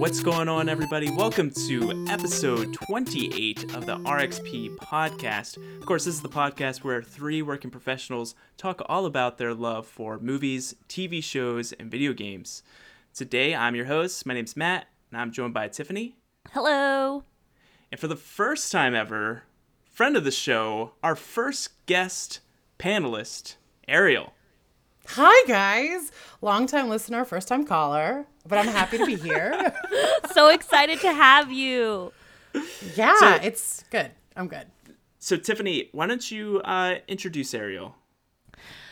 What's going on, everybody? Welcome to episode 28 of the RxP podcast. Of course, this is the podcast where three working professionals talk all about their love for movies, TV shows, and video games. Today, I'm your host. My name's Matt, and I'm joined by Tiffany. Hello. And for the first time ever, friend of the show, our first guest panelist, Ariel. Hi, guys. Long-time listener, first-time caller, but I'm happy to be here. So excited to have you. Yeah, so, it's good. I'm good. So, Tiffany, why don't you introduce Ariel?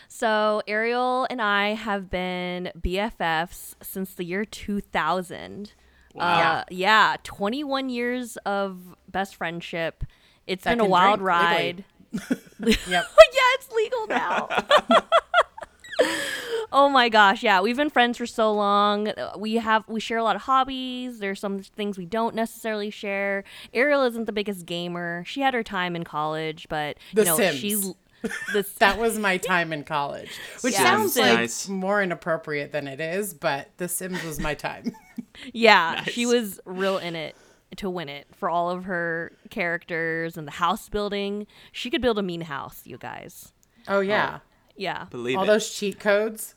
So, Ariel and I have been BFFs since the year 2000. Wow. Yeah, 21 years of best friendship. It's been a wild ride. Yep. Yeah, it's legal now. Oh my gosh, yeah, we've been friends for so long. We share a lot of hobbies. There's some things we don't necessarily share. Ariel isn't the biggest gamer. She had her time in college, but Sims. That was my time in college, which sounds like more inappropriate than it is, but The Sims was my time. Yeah, nice. She was real in it to win it for all of her characters and the house building. She could build a mean house, you guys. Oh yeah. Yeah. Believe all it. Those cheat codes,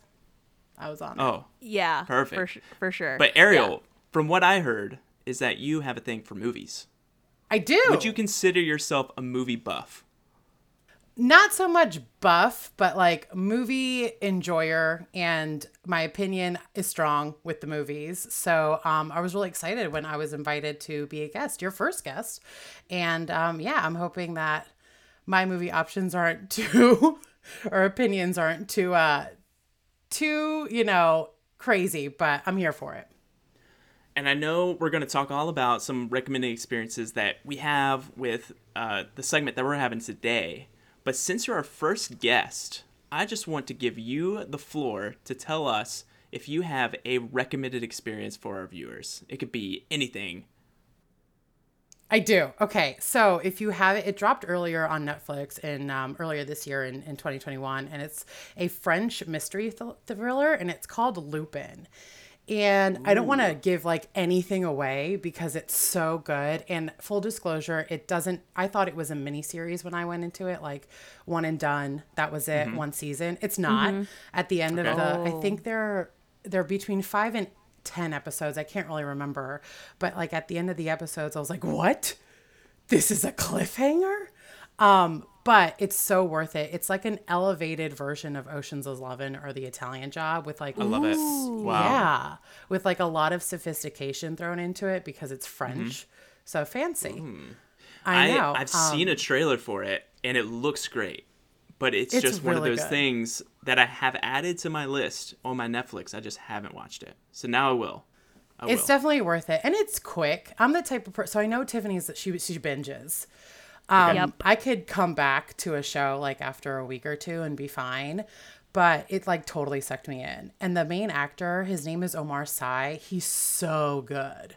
I was on. Oh. Yeah. Perfect. For sure. But Ariel, from what I heard, is that you have a thing for movies. I do. Would you consider yourself a movie buff? Not so much buff, but like movie enjoyer, and my opinion is strong with the movies. So I was really excited when I was invited to be a guest, your first guest. And I'm hoping that my movie options aren't too... Our opinions aren't too, crazy, but I'm here for it. And I know we're going to talk all about some recommended experiences that we have with the segment that we're having today. But since you're our first guest, I just want to give you the floor to tell us if you have a recommended experience for our viewers. It could be anything. I do. Okay. So if you have it dropped earlier on Netflix earlier this year in 2021, and it's a French mystery thriller, and it's called Lupin. And I don't want to give like anything away because it's so good. And full disclosure, I thought it was a mini series when I went into it, like one and done. That was it. Mm-hmm. One season. It's not. Mm-hmm. At the end of I think they're between 5 and 10 episodes. I can't really remember, but like at the end of the episodes, I was like, what? This is a cliffhanger? But it's so worth it. It's like an elevated version of Ocean's 11 or The Italian Job with like, I love it. Wow. Yeah. With like a lot of sophistication thrown into it because it's French. Mm-hmm. So fancy. Mm. I know. I've seen a trailer for it and it looks great, but it's just really one of those things that I have added to my list on my Netflix. I just haven't watched it. So now I will. It's definitely worth it. And it's quick. I'm the type of person. So I know Tiffany's that she binges. I could come back to a show like after a week or two and be fine. But it like totally sucked me in. And the main actor, his name is Omar Sy. He's so good.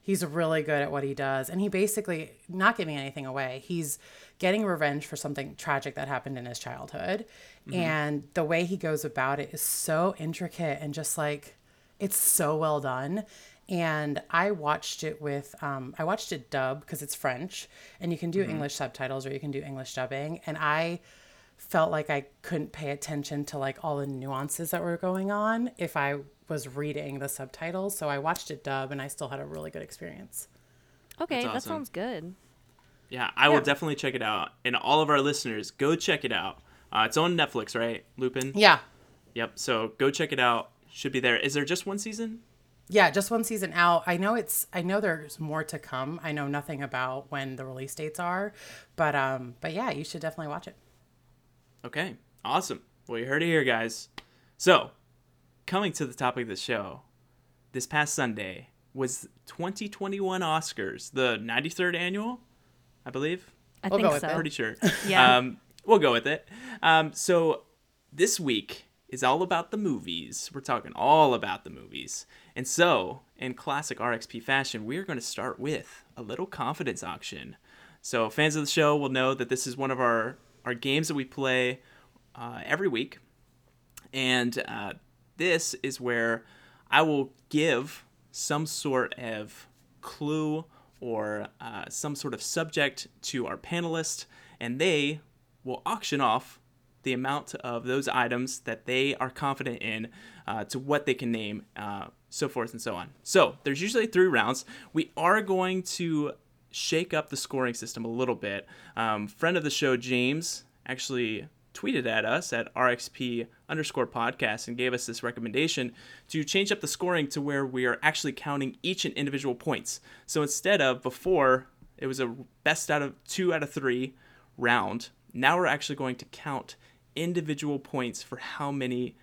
He's really good at what he does. And he basically, not giving anything away, he's getting revenge for something tragic that happened in his childhood. Mm-hmm. And the way he goes about it is so intricate and just like, it's so well done. And I watched it dubbed because it's French. And you can do English subtitles or you can do English dubbing. And I felt like I couldn't pay attention to like all the nuances that were going on if I was reading the subtitles. So I watched it dub and I still had a really good experience. Okay, awesome. That sounds good. Yeah, I will definitely check it out. And all of our listeners, go check it out. It's on Netflix, right, Lupin? Yeah. Yep, so go check it out. Should be there. Is there just one season? Yeah, just one season out. I know there's more to come. I know nothing about when the release dates are, but yeah, you should definitely watch it. Okay, awesome. Well, you heard it here, guys. So, coming to the topic of the show, this past Sunday was 2021 Oscars, the 93rd annual, I believe. I think so. Pretty sure. Yeah. We'll go with it. So this week is all about the movies. We're talking all about the movies. And so, in classic RxP fashion, we are going to start with a little confidence auction. So fans of the show will know that this is one of our games that we play every week. And this is where I will give some sort of clue or some sort of subject to our panelists, and they will auction off the amount of those items that they are confident in to what they can name, so forth and so on. So there's usually 3 rounds. We are going to shake up the scoring system a little bit. Friend of the show, James, actually tweeted at us at RxP_podcast and gave us this recommendation to change up the scoring to where we are actually counting each and individual points. So instead of before, it was a best out of 2 out of 3 round. Now we're actually going to count individual points for how many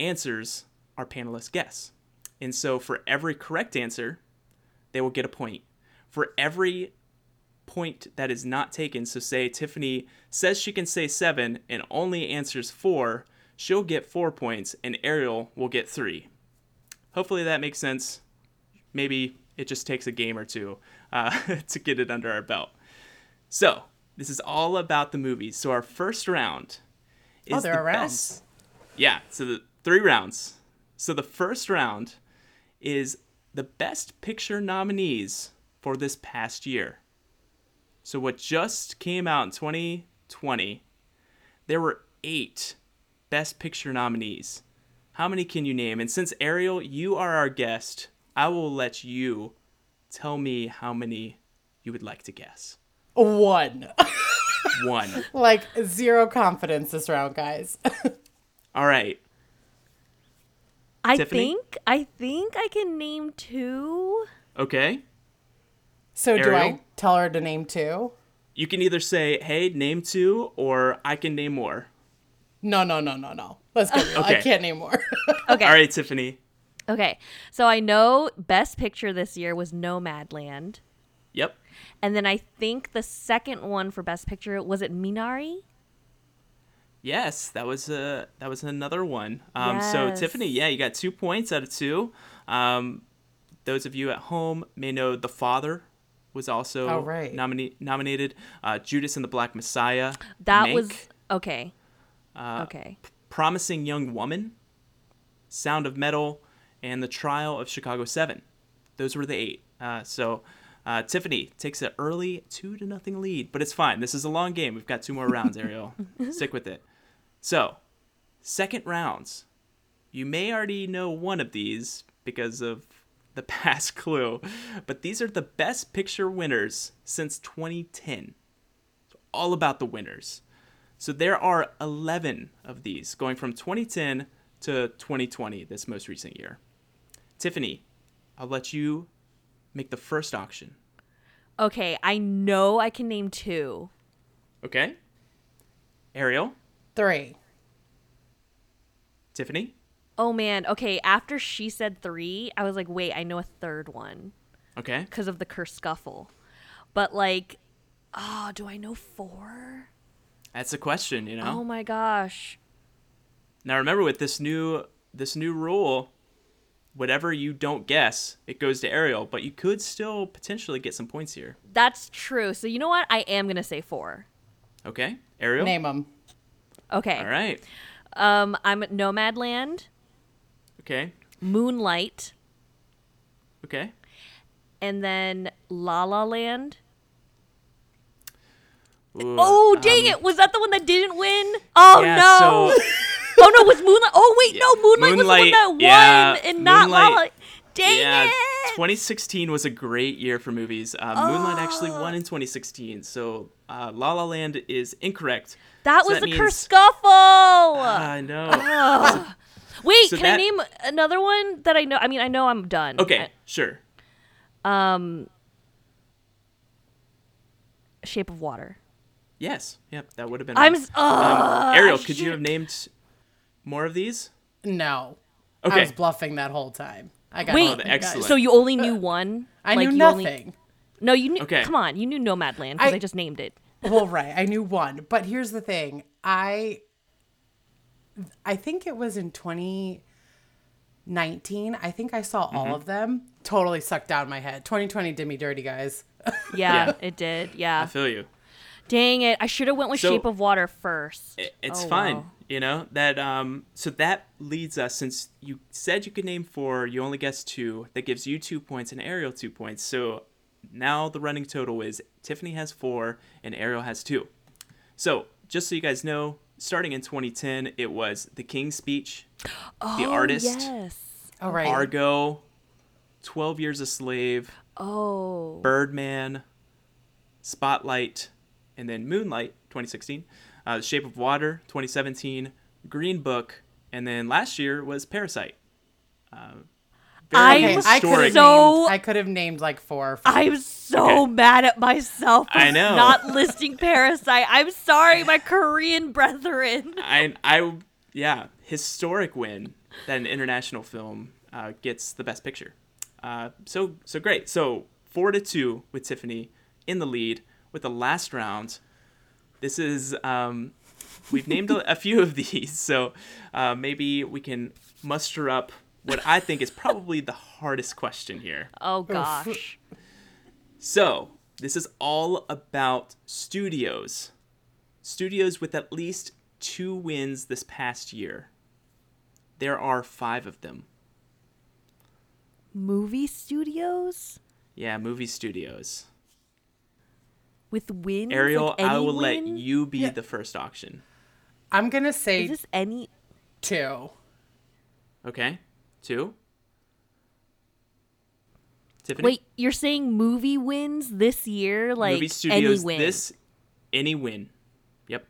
answers our panelists guess. And so for every correct answer, they will get a point. For every point that is not taken, so say Tiffany says she can say 7 and only answers 4, she'll get 4 points and Ariel will get 3. Hopefully that makes sense. Maybe it just takes a game or two to get it under our belt. So this is all about the movies. So our first round is rounds. Yeah, so the 3 rounds. So the first round is the Best Picture nominees for this past year. So what just came out in 2020, there were 8 Best Picture nominees. How many can you name? And since, Ariel, you are our guest, I will let you tell me how many you would like to guess. 1. Like, zero confidence this round, guys. All right. Tiffany? I think I can name 2. Okay. So Ariel? Do I tell her to name 2? You can either say, hey, name 2, or I can name more. No. Let's go. Okay. I can't name more. Okay. All right, Tiffany. Okay. So I know Best Picture this year was Nomadland. Yep. And then I think the second one for Best Picture, was it Minari? Yes, that was another one. Yes. So Tiffany, yeah, you got 2 points out of 2. Those of you at home may know The Father was also nominated. Judas and the Black Messiah. That Mank. Was okay. Okay. Promising Young Woman, Sound of Metal, and The Trial of Chicago 7. Those were the 8. So Tiffany takes an early 2-0 lead, but it's fine. This is a long game. We've got 2 more rounds, Ariel. Stick with it. So, second rounds. You may already know one of these because of the past clue, but these are the Best Picture winners since 2010. So all about the winners. So there are 11 of these going from 2010 to 2020, this most recent year. Tiffany, I'll let you make the first auction. Okay, I know I can name 2. Okay. Ariel? 3. Tiffany? Oh, man. Okay, after she said 3, I was like, wait, I know a third one. Okay. Because of the curse scuffle. But, like, oh, do I know 4? That's a question, you know? Oh, my gosh. Now, remember, with this new rule, whatever you don't guess, it goes to Ariel, but you could still potentially get some points here. That's true. So you know what? I am going to say 4. Okay. Ariel? Name them. Okay. All right. I'm at Nomadland. Okay. Moonlight. Okay. And then La La Land. Ooh, oh, dang it. Was that the one that didn't win? Oh, yeah, no. So... Oh, no, it was Moonlight. Oh, wait, no, Moonlight was the one that won and not La La. Dang it. 2016 was a great year for movies. Moonlight actually won in 2016, so La La Land is incorrect. That was a curse scuffle. I know. Wait, can I name another one that I know? I mean, I know I'm done. Okay, sure. Shape of Water. Yes. Yep, that would have been Ariel, could you have named... more of these? No. Okay. I was bluffing that whole time. Excellent. So you only knew 1? I knew nothing. No, you knew... Okay. Come on. You knew Nomadland because I just named it. Well, right. I knew 1. But here's the thing. I think it was in 2019. I think I saw all of them. Totally sucked down my head. 2020 did me dirty, guys. Yeah, it did. Yeah. I feel you. Dang it. I should have went with Shape of Water first. It's fine. Wow. You know, that so that leads us, since you said you could name four, you only guessed two. That gives you 2 points and Ariel 2 points. So now the running total is Tiffany has 4 and Ariel has 2. So just so you guys know, starting in 2010, it was The King's Speech, The Artist, all right, Argo, 12 Years a Slave, Birdman, Spotlight, and then Moonlight, 2016, Shape of Water, 2017, Green Book, and then last year was Parasite. I could have named like 4. I'm so mad at myself for not listing Parasite. I'm sorry, my Korean brethren. Historic win that an international film gets the best picture. So great. So 4-2 with Tiffany in the lead with the last round. This is we've named a few of these, so maybe we can muster up what I think is probably the hardest question here. Oh, gosh. So this is all about studios. Studios with at least 2 wins this past year. There are 5 of them. Movie studios? Yeah, movie studios. With wins? Ariel, like I will win? Let you be the first auction. I'm going to say... Is this any... 2. Okay. 2? Tiffany? Wait, you're saying movie wins this year? Like movie studios, any win? Any win. Yep.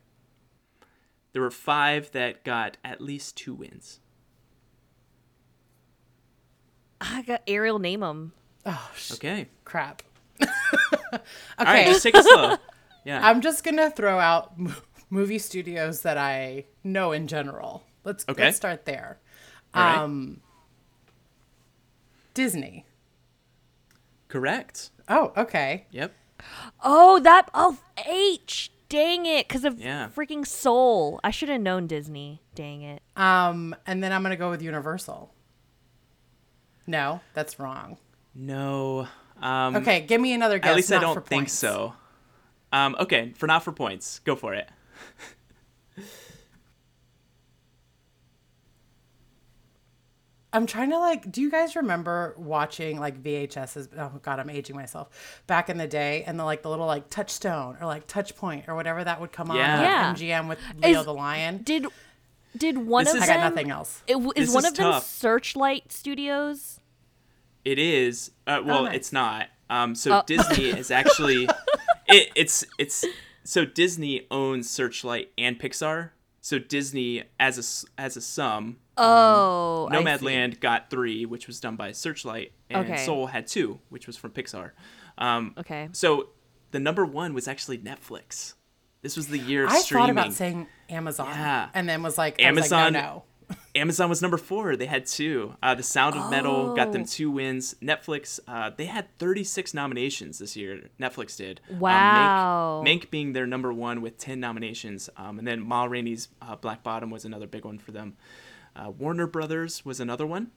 There were 5 that got at least 2 wins. I got Ariel, name them. Oh, okay. Crap. Okay. All right, just take it slow. Yeah. I'm just going to throw out movie studios that I know in general. Let's start there. All right. Disney. Correct. Oh, okay. Yep. Oh, H. Dang it, because of freaking Soul. I should have known Disney. Dang it. And then I'm going to go with Universal. No, that's wrong. No. Okay, give me another guess. At least I don't think so. Okay, for not for points. Go for it. I'm trying to do you guys remember watching VHSs? Oh God, I'm aging myself. Back in the day, and the little Touchstone or Touchpoint or whatever that would come on MGM with Leo the Lion. Did one of them? I got nothing else. Is one of them Searchlight Studios? It is. It's not. Disney is actually it's Disney owns Searchlight and Pixar. So Disney as a sum. Nomadland got 3, which was done by Searchlight, and Soul had 2, which was from Pixar. So the number 1 was actually Netflix. This was the year of streaming. I thought about saying Amazon, and then was like, Amazon, no. Amazon was number 4. They had 2. The Sound of Metal got them 2 wins. Netflix, they had 36 nominations this year. Netflix did. Wow. Mank being their number 1 with 10 nominations. And then Ma Rainey's Black Bottom was another big one for them. Warner Brothers was another one.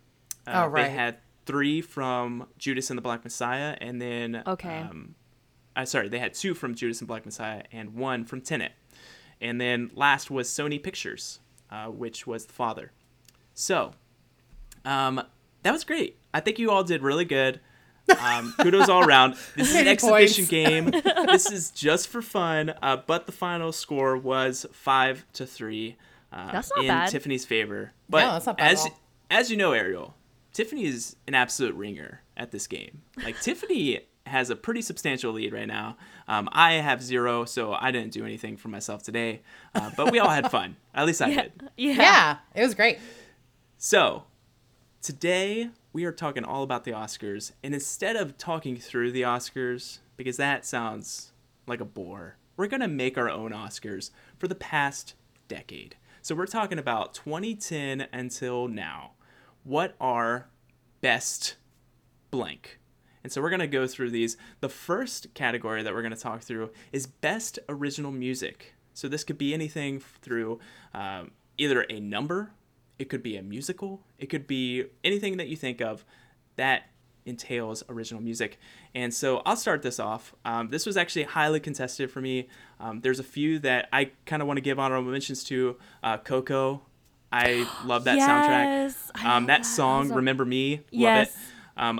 They had 3 from Judas and the Black Messiah, and then they had 2 from Judas and Black Messiah and 1 from Tenet. And then last was Sony Pictures, which was The Father. So that was great. I think you all did really good. Kudos all around. This is an exhibition game. This is just for fun, but the final score was 5-3. That's not bad. In Tiffany's favor. But no, that's not bad. As you know, Ariel, Tiffany is an absolute ringer at this game. Tiffany has a pretty substantial lead right now. I have 0, so I didn't do anything for myself today. But we all had fun. At least I did. Yeah, it was great. So today we are talking all about the Oscars. And instead of talking through the Oscars, because that sounds like a bore, we're going to make our own Oscars for the past decade. So we're talking about 2010 until now. What are best blank? And so we're going to go through these. The first category that we're going to talk through is best original music. So this could be anything through either a number, it could be a musical, it could be anything that you think of that entails original music. And so I'll start this off. This was actually highly contested for me. There's a few that I kind of want to give honorable mentions to. Coco, I love that soundtrack. That song, Remember Me, love it.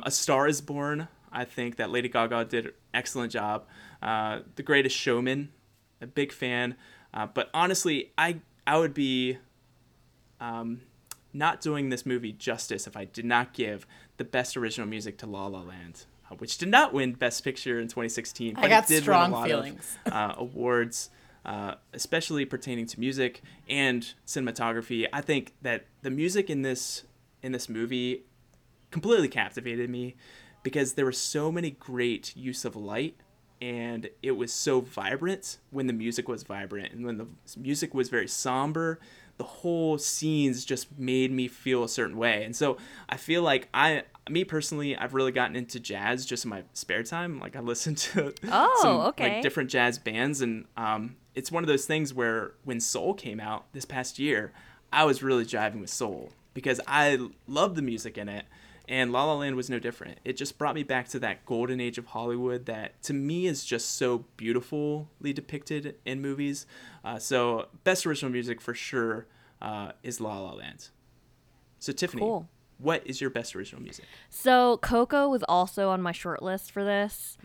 A Star is Born, I think that Lady Gaga did an excellent job. The Greatest Showman, a big fan. But honestly, I would be not doing this movie justice if I did not give the best original music to La La Land, which did not win Best Picture in 2016. But I got it did strong win a lot feelings. Of awards, especially pertaining to music and cinematography. I think that the music in this movie completely captivated me because there were so many great use of light. And it was so vibrant when the music was vibrant. And when the music was very somber, the whole scenes just made me feel a certain way. And so I feel like I've really gotten into jazz just in my spare time. Like I listen to different jazz bands. And it's one of those things where when Soul came out this past year, I was really jiving with Soul because I love the music in it. And La La Land was no different. It just brought me back to that golden age of Hollywood that, to me, is just so beautifully depicted in movies. So best original music for sure is La La Land. So Tiffany, What is your best original music? So Coco was also on my short list for this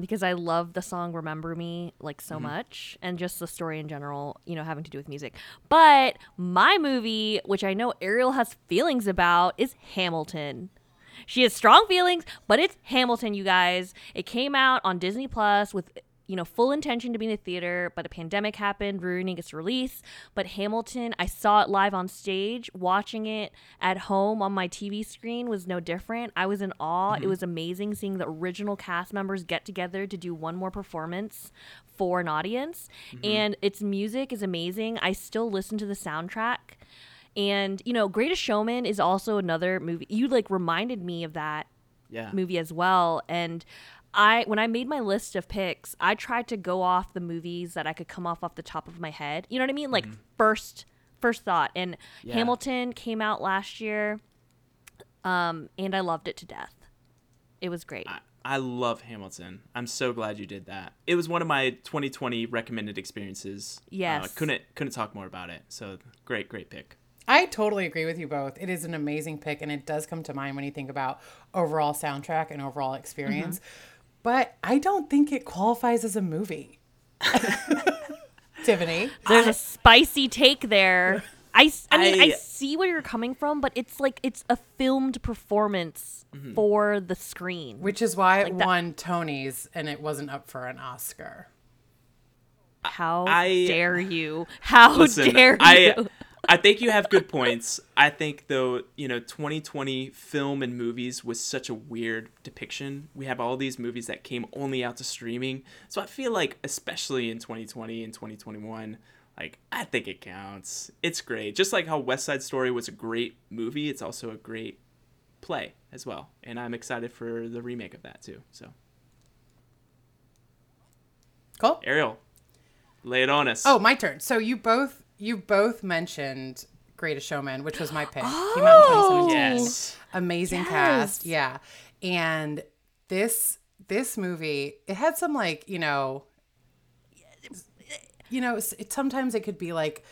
because I love the song Remember Me like so much, and just the story in general, you know, having to do with music. But my movie, which I know Ariel has feelings about, is Hamilton. She has strong feelings, but it's Hamilton, you guys. It came out on Disney Plus with, you know, full intention to be in the theater, but a pandemic happened, ruining its release. But Hamilton, I saw it live on stage. Watching it at home on my TV screen was no different. I was in awe. It was amazing seeing the original cast members get together to do one more performance for an audience. And its music is amazing. I still listen to the soundtrack. And, you know, Greatest Showman is also another movie. You, like, reminded me of that movie as well. And when I made my list of picks, I tried to go off the movies that I could come off the top of my head. You know what I mean? Like first thought. And Hamilton came out last year, and I loved it to death. It was great. I love Hamilton. I'm so glad you did that. It was one of my 2020 recommended experiences. Yes. Couldn't talk more about it. So great pick. I totally agree with you both. It is an amazing pick, and it does come to mind when you think about overall soundtrack and overall experience. But I don't think it qualifies as a movie. Tiffany? There's a spicy take there. I mean, I see where you're coming from, but it's like it's a filmed performance for the screen. Which is why it won Tony's, and it wasn't up for an Oscar. How dare you? How dare you? I think you have good points. I think, though, you know, 2020 film and movies was such a weird depiction. We have all these movies that came only out to streaming. So I feel like, especially in 2020 and 2021, like, I think it counts. It's great. Just like how West Side Story was a great movie, it's also a great play as well. And I'm excited for the remake of that, too. So, cool. Ariel, lay it on us. Oh, my turn. So you both mentioned Greatest Showman, which was my pick. Came out in 2017. Yes. Amazing cast. Yeah. And this movie, it had some, like, you know, sometimes it could be like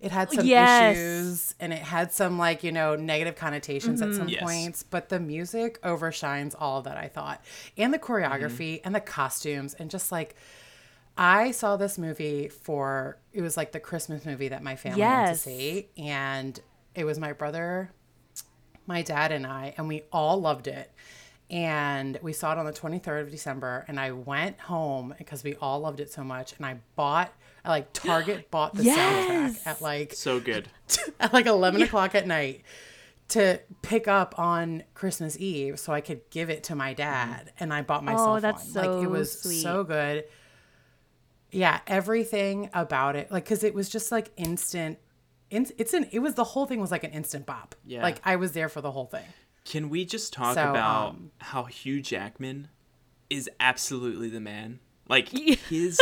it had some issues and it had some, like, you know, negative connotations at some points, but the music overshines all of that, I thought. And the choreography and the costumes and just, like, I saw this movie it was like the Christmas movie that my family went to see. And it was my brother, my dad, and I, and we all loved it. And we saw it on the 23rd of December, and I went home because we all loved it so much. And Target bought the soundtrack at like... So good. At like 11 o'clock at night to pick up on Christmas Eve so I could give it to my dad. And I bought myself one. Oh, that's so sweet. It was so good. Yeah, everything about it, like, because it was just like instant. The whole thing was like an instant bop. Yeah, like I was there for the whole thing. Can we just talk about how Hugh Jackman is absolutely the man? Like his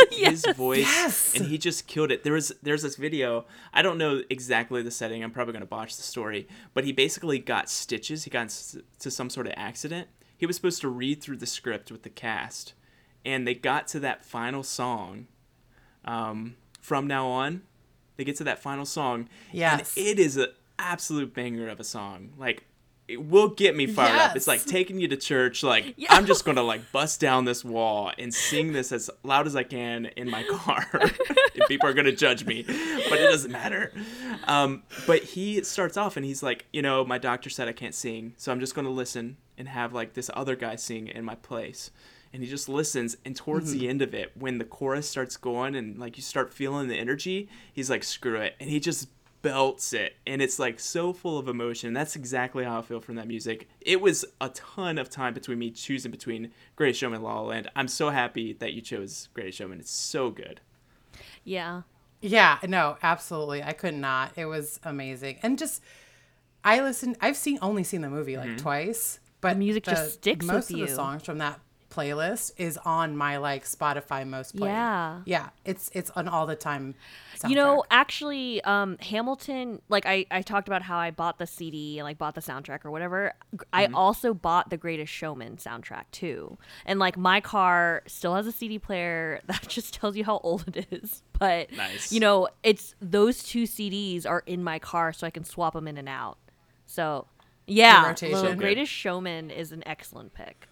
voice, and he just killed it. There's this video. I don't know exactly the setting. I'm probably gonna botch the story, but he basically got stitches. He got into some sort of accident. he was supposed to read through the script with the cast, and they got to that final song. From now on, they get to that final song. Yes. And it is an absolute banger of a song. Like, it will get me fired up. It's like taking you to church. Like, yeah. I'm just going to like bust down this wall and sing this as loud as I can in my car. And people are going to judge me, but it doesn't matter. But he starts off and he's like, you know, my doctor said I can't sing, so I'm just going to listen and have like this other guy sing in my place. And he just listens, and towards the end of it, when the chorus starts going and, like, you start feeling the energy, he's like, screw it. And he just belts it, and it's, like, so full of emotion. That's exactly how I feel from that music. It was a ton of time between me choosing between Greatest Showman and La La Land. I'm so happy that you chose Greatest Showman. It's so good. Yeah. Yeah, no, absolutely. I could not. It was amazing. And just, I've only seen the movie, like, twice. But the music just sticks with you. Most of the songs from that playlist is on my like Spotify most played. Yeah, it's on all the time soundtrack. You know, actually, Hamilton, like I talked about how I bought the CD and like bought the soundtrack or whatever. I also bought The Greatest Showman soundtrack too, and like my car still has a CD player. That just tells you how old it is. But nice. You know, it's those two CDs are in my car, so I can swap them in and out. So yeah, The Greatest Showman is an excellent pick.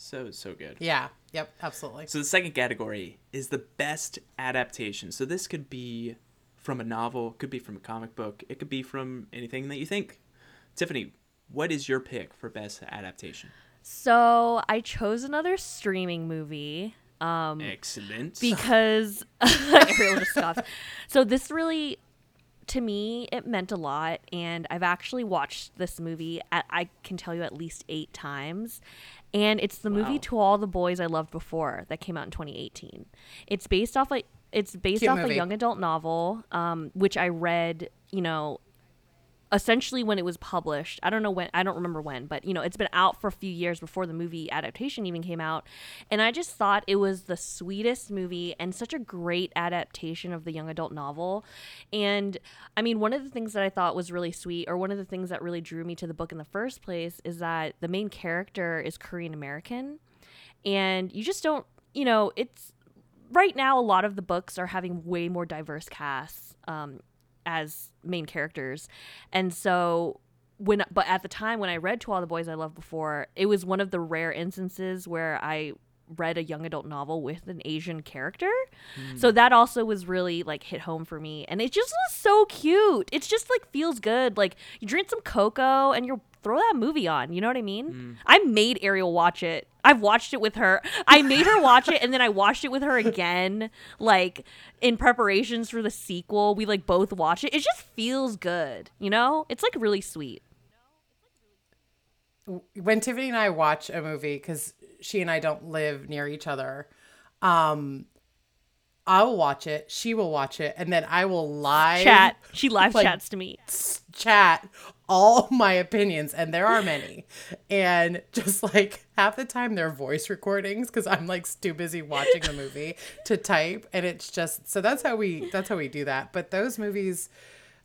So good. Yeah. Yep. Absolutely. So the second category is the best adaptation. So this could be from a novel, could be from a comic book, it could be from anything that you think. Tiffany, what is your pick for best adaptation? So I chose another streaming movie. Excellent. Because Ariel just scoffed. So this really, to me, it meant a lot, and I've actually watched this movie I can tell you at least 8 times. And it's the movie To All the Boys I Loved Before that came out in 2018. It's based off a young adult novel, which I read, you know, essentially when it was published. I don't remember when, but you know, it's been out for a few years before the movie adaptation even came out. And I just thought it was the sweetest movie and such a great adaptation of the young adult novel. And I mean, one of the things that I thought was really sweet, or one of the things that really drew me to the book in the first place, is that the main character is Korean American. And you just don't, you know, it's right now a lot of the books are having way more diverse casts as main characters. And so but at the time when I read To All the Boys I Loved Before, it was one of the rare instances where I read a young adult novel with an Asian character. So that also was really like hit home for me. And it just was so cute. It's just like feels good. Like you drink some Coco and you're throw that movie on. You know what I mean? I made Ariel watch it. I've watched it with her. I made her watch it, and then I watched it with her again, like in preparations for the sequel. We like both watch it. It just feels good. You know, it's like really sweet. When Tiffany and I watch a movie, because she and I don't live near each other, I will watch it. She will watch it. And then I will live chat. She live like, chats to me. Chat all my opinions. And there are many. And just like half the time they're voice recordings, because I'm like too busy watching the movie to type. And it's just, so that's how we do that. But those movies,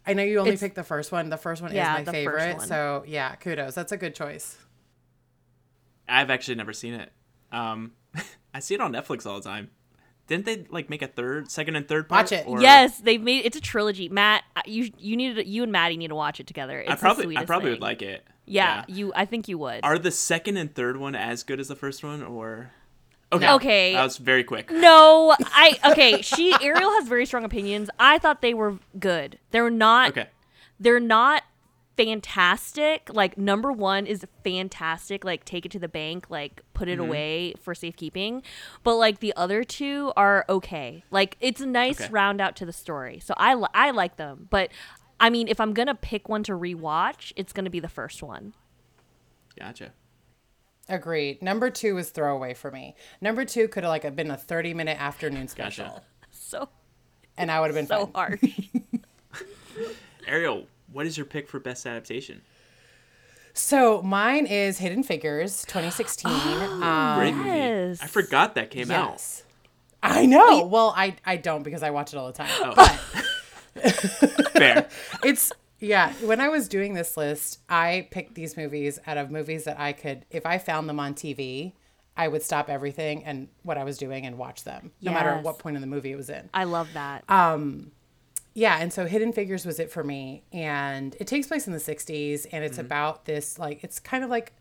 I know you only picked the first one. The first one is my favorite. So yeah, kudos. That's a good choice. I've actually never seen it. I see it on Netflix all the time. Didn't they like make a second and third part? Watch it. Or... Yes, they've made it's a trilogy. Matt, you and Maddie need to watch it together. It's I probably would like it. Yeah, you. I think you would. Are the second and third one as good as the first one, or? Okay. That was very quick. No, Ariel has very strong opinions. I thought they were good. They're not. Okay. They're not fantastic. Like number one is fantastic, like take it to the bank, like put it away for safekeeping, but like the other two are okay. Like it's a nice round out to the story, so I like them. But I mean, if I'm gonna pick one to rewatch, it's gonna be the first one. Gotcha. Agreed. Number two is throwaway for me. Number two could have like been a 30-minute afternoon special. Gotcha. So and I would have been so fine. Hard. Ariel, what is your pick for best adaptation? So mine is Hidden Figures, 2016. Great movie. I forgot that came out. I know. Wait. Well, I don't because I watch it all the time. Oh. But fair. It's Yeah, when I was doing this list, I picked these movies out of movies that I could, if I found them on TV, I would stop everything and what I was doing and watch them, no matter what point in the movie it was in. I love that. Yeah, and so Hidden Figures was it for me, and it takes place in the 60s, and it's about this, like, it's kind of like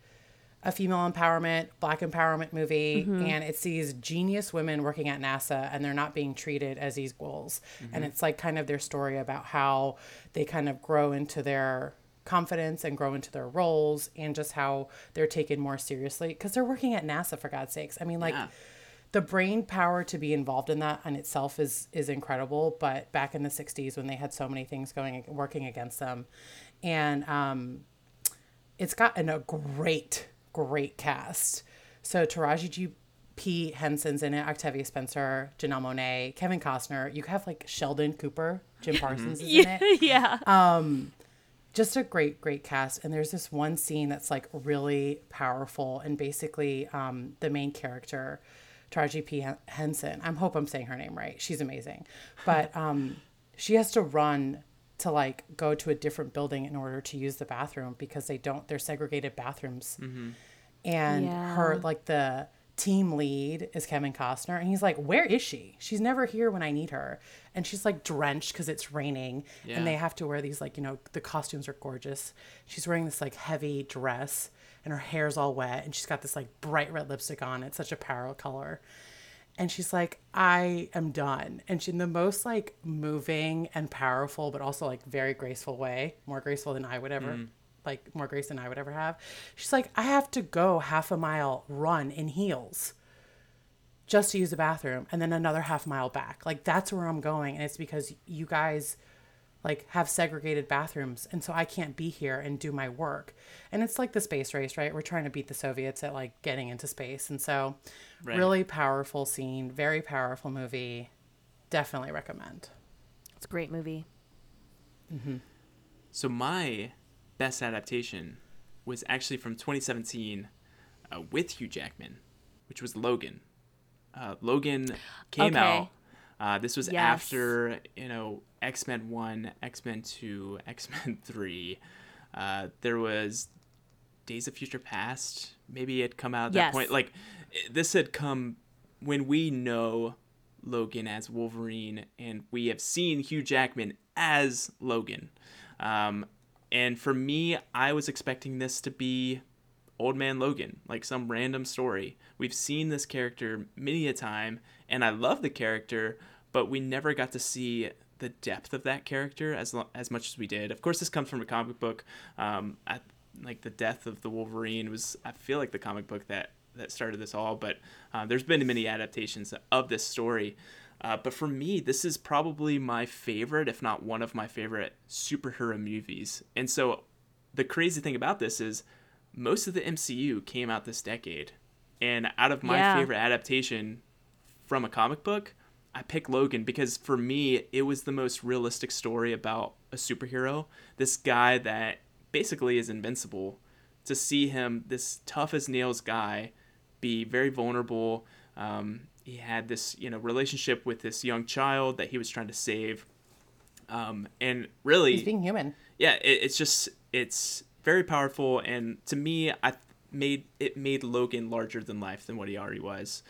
a female empowerment, Black empowerment movie, and it's these genius women working at NASA, and they're not being treated as equals, and it's, like, kind of their story about how they kind of grow into their confidence and grow into their roles, and just how they're taken more seriously, because they're working at NASA, for God's sakes. I mean, like... Yeah. The brain power to be involved in that in itself is incredible. But back in the 60s when they had so many things working against them. And it's got a great, great cast. So Taraji P. Henson's in it, Octavia Spencer, Janelle Monáe, Kevin Costner. You have like Sheldon Cooper, Jim Parsons is in it. Yeah. Just a great, great cast. And there's this one scene that's like really powerful. And basically the main character... Taraji P. Henson. I hope I'm saying her name right. She's amazing. But she has to run to like go to a different building in order to use the bathroom because they're segregated bathrooms. And her like the team lead is Kevin Costner. And he's like, where is she? She's never here when I need her. And she's like drenched because it's raining. Yeah. And they have to wear these like, you know, the costumes are gorgeous. She's wearing this like heavy dress. And her hair's all wet. And she's got this, like, bright red lipstick on. It's such a power color. And she's like, I am done. And in the most, like, moving and powerful, but also, like, very graceful way, more graceful than I would ever, like, more grace than I would ever have. She's like, I have to go half a mile run in heels just to use the bathroom. And then another half mile back. Like, that's where I'm going. And it's because you guys... like have segregated bathrooms. And so I can't be here and do my work. And it's like the space race, right? We're trying to beat the Soviets at like getting into space. And so really powerful scene, very powerful movie. Definitely recommend. It's a great movie. So my best adaptation was actually from 2017 with Hugh Jackman, which was Logan. Logan came out. This was after, you know, X-Men 1, X-Men 2, X-Men 3. There was Days of Future Past. Maybe it come out at that point. Like, this had come when we know Logan as Wolverine and we have seen Hugh Jackman as Logan. And for me, I was expecting this to be Old Man Logan, like some random story. We've seen this character many a time, and I love the character, but we never got to see the depth of that character as much as we did. Of course, this comes from a comic book. Like the death of the Wolverine was, I feel like, the comic book that started this all. But there's been many adaptations of this story. But for me, this is probably my favorite, if not one of my favorite, superhero movies. And so the crazy thing about this is most of the MCU came out this decade. And out of my favorite adaptation from a comic book, I pick Logan because for me, it was the most realistic story about a superhero. This guy that basically is invincible. To see him, this tough as nails guy, be very vulnerable. He had this, you know, relationship with this young child that he was trying to save. And really... he's being human. Yeah, it's just... it's very powerful. And to me, it made Logan larger than life than what he already was.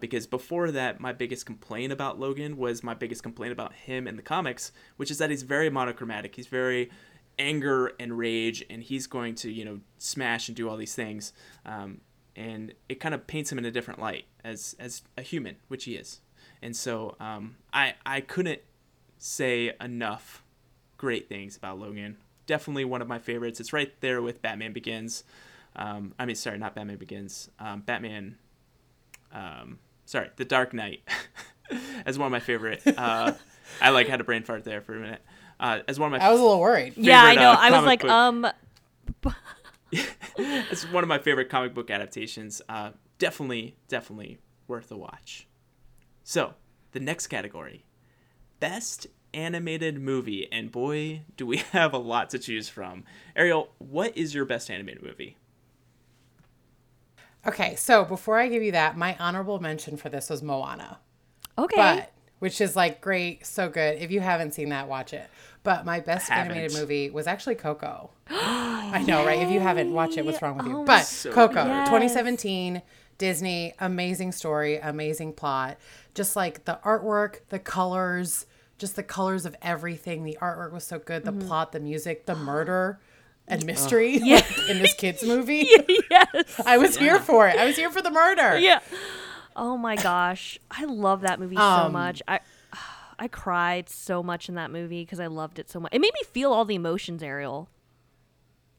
Because before that, my biggest complaint about Logan was my biggest complaint about him in the comics, which is that he's very monochromatic. He's very anger and rage, and he's going to, you know, smash and do all these things. And it kind of paints him in a different light as a human, which he is. And so I couldn't say enough great things about Logan. Definitely one of my favorites. It's right there with Batman Begins. Not Batman Begins. Batman... The Dark Knight as one of my favorite. I like had a brain fart there for a minute. As one of my, I was a little worried. Favorite, yeah, I know. I was like, book. It's one of my favorite comic book adaptations. Definitely worth a watch. So the next category, best animated movie, and boy, do we have a lot to choose from. Ariel, what is your best animated movie? Okay, so before I give you that, my honorable mention for this was Moana. Okay. But which is like great, so good. If you haven't seen that, watch it. But my best animated movie was actually Coco. I know, right? If you haven't watched it, what's wrong with you? Oh, but so Coco, yes. 2017, Disney, amazing story, amazing plot. Just like the artwork, the colors, just the colors of everything. The artwork was so good. The plot, the music, the murder and mystery like in this kids movie. Yes. I was here for it. I was here for the murder. Yeah. Oh my gosh. I love that movie so much. I cried so much in that movie because I loved it so much. It made me feel all the emotions, Ariel.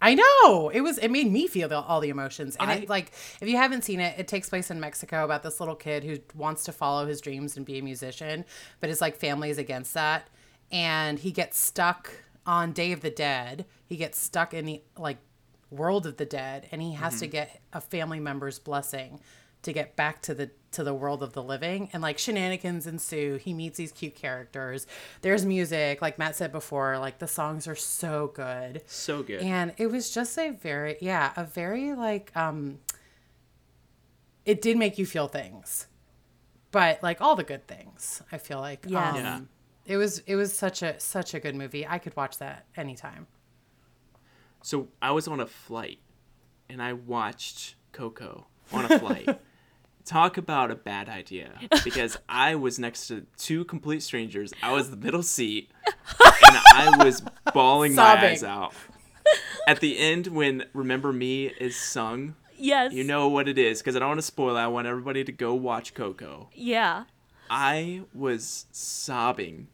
I know. It made me feel all the emotions. And it, like, if you haven't seen it, it takes place in Mexico about this little kid who wants to follow his dreams and be a musician, but his like family is against that. And he gets stuck on Day of the Dead. He gets stuck in the like world of the dead, and he has to get a family member's blessing to get back to the world of the living, and like shenanigans ensue. He meets these cute characters. There's music, like Matt said before, like the songs are so good. So good. And it was just a very it did make you feel things. But like all the good things, I feel like. Yeah. It was such a good movie. I could watch that anytime. So I was on a flight and I watched Coco on a flight. Talk about a bad idea, because I was next to two complete strangers. I was the middle seat, and I was bawling my eyes out. At the end, when Remember Me is sung, yes, you know what it is, because I don't want to spoil it. I want everybody to go watch Coco. Yeah. I was sobbing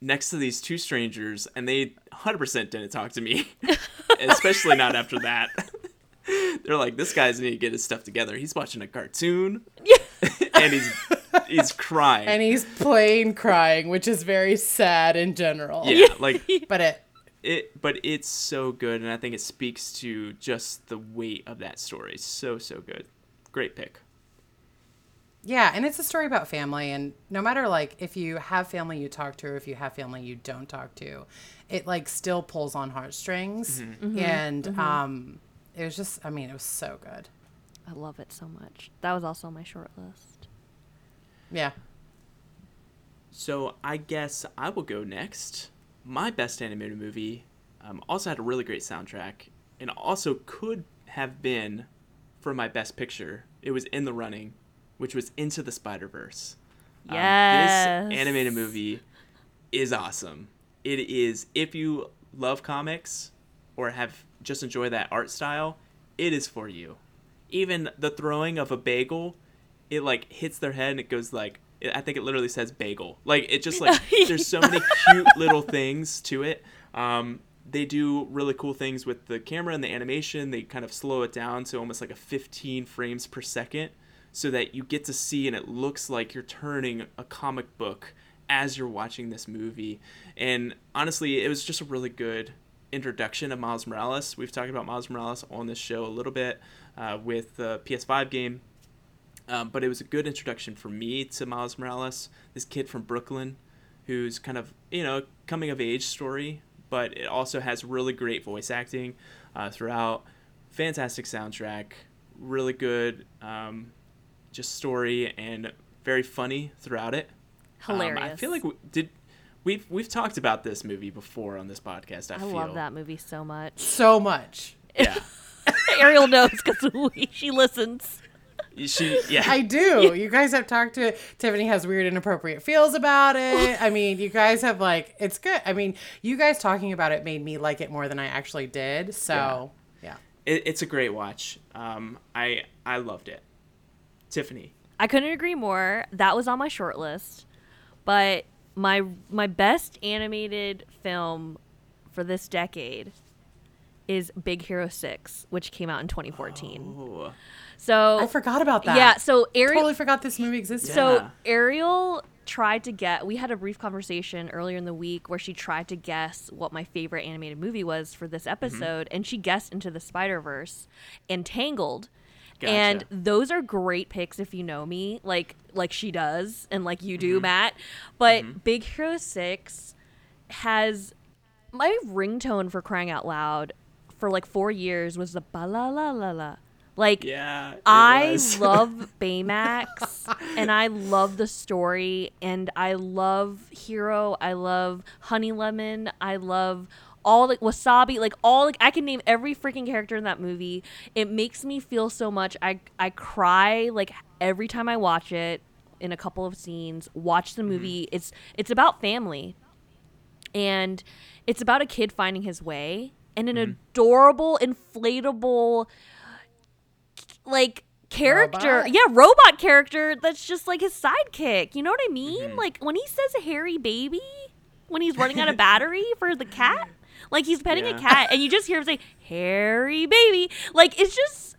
next to these two strangers, and they 100% didn't talk to me, especially not after that. They're like, this guy's need to get his stuff together. He's watching a cartoon, and he's crying, and he's plain crying, which is very sad in general. Yeah, like, but it's so good, and I think it speaks to just the weight of that story. So good, great pick. Yeah, and it's a story about family, and no matter like if you have family you talk to or if you have family you don't talk to, it like still pulls on heartstrings, and it was just, I mean, it was so good. I love it so much. That was also on my short list. Yeah. So I guess I will go next. My best animated movie also had a really great soundtrack, and also could have been for my best picture. It was in the running, which was Into the Spider-Verse. Yes. This animated movie is awesome. It is, if you love comics or have just enjoy that art style, it is for you. Even the throwing of a bagel, it like hits their head and it goes like, I think it literally says bagel. Like, it just like, there's so many cute little things to it. They do really cool things with the camera and the animation. They kind of slow it down to almost like a 15 frames per second so that you get to see, and it looks like you're turning a comic book as you're watching this movie. And honestly, it was just a really good introduction of Miles Morales. We've talked about Miles Morales on this show a little bit with the PS5 game, but it was a good introduction for me to Miles Morales, this kid from Brooklyn who's kind of, you know, coming of age story, but it also has really great voice acting throughout, fantastic soundtrack, really good just story, and very funny throughout it. Hilarious. I feel like We've talked about this movie before on this podcast, I feel. I love that movie so much. So much. Yeah. Ariel knows because she listens. I do. Yeah. You guys have talked to it. Tiffany has weird inappropriate feels about it. I mean, you guys have like, it's good. I mean, you guys talking about it made me like it more than I actually did. So, yeah. It's a great watch. I loved it. Tiffany. I couldn't agree more. That was on my short list. But My best animated film for this decade is Big Hero 6, which came out in 2014. Oh. So I forgot about that. Yeah, so Ariel totally forgot this movie existed. Yeah. So Ariel tried to we had a brief conversation earlier in the week where she tried to guess what my favorite animated movie was for this episode, and she guessed Into the Spider-Verse and Tangled. Gotcha. And those are great picks if you know me, like she does, and like you do, Matt. But Big Hero 6 has my ringtone, for crying out loud, for like 4 years was the ba la la la la Like, yeah, I love Baymax, and I love the story, and I love Hero, I love Honey Lemon, I love all, like, Wasabi, like, all, like, I can name every freaking character in that movie. It makes me feel so much. I cry, like, every time I watch it in a couple of scenes. Watch the movie. It's about family, and it's about a kid finding his way, and an adorable, inflatable, like, character, robot? Yeah, robot character that's just like his sidekick. You know what I mean? Mm-hmm. Like, when he says a hairy baby when he's running out of battery for the cat, like, he's petting a cat and you just hear him say hairy baby. Like, it's just,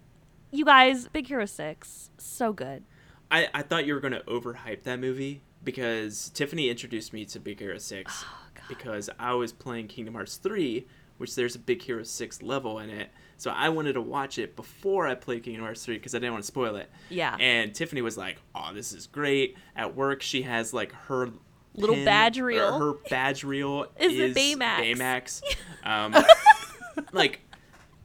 you guys, Big Hero 6, so good. I thought you were going to overhype that movie because Tiffany introduced me to Big Hero 6 because I was playing Kingdom Hearts 3, which there's a Big Hero 6 level in it. So I wanted to watch it before I played Kingdom Hearts 3 because I didn't want to spoil it. Yeah. And Tiffany was like, oh, this is great. At work, she has, like, her little badge reel. Her badge reel is Baymax. Baymax. Like,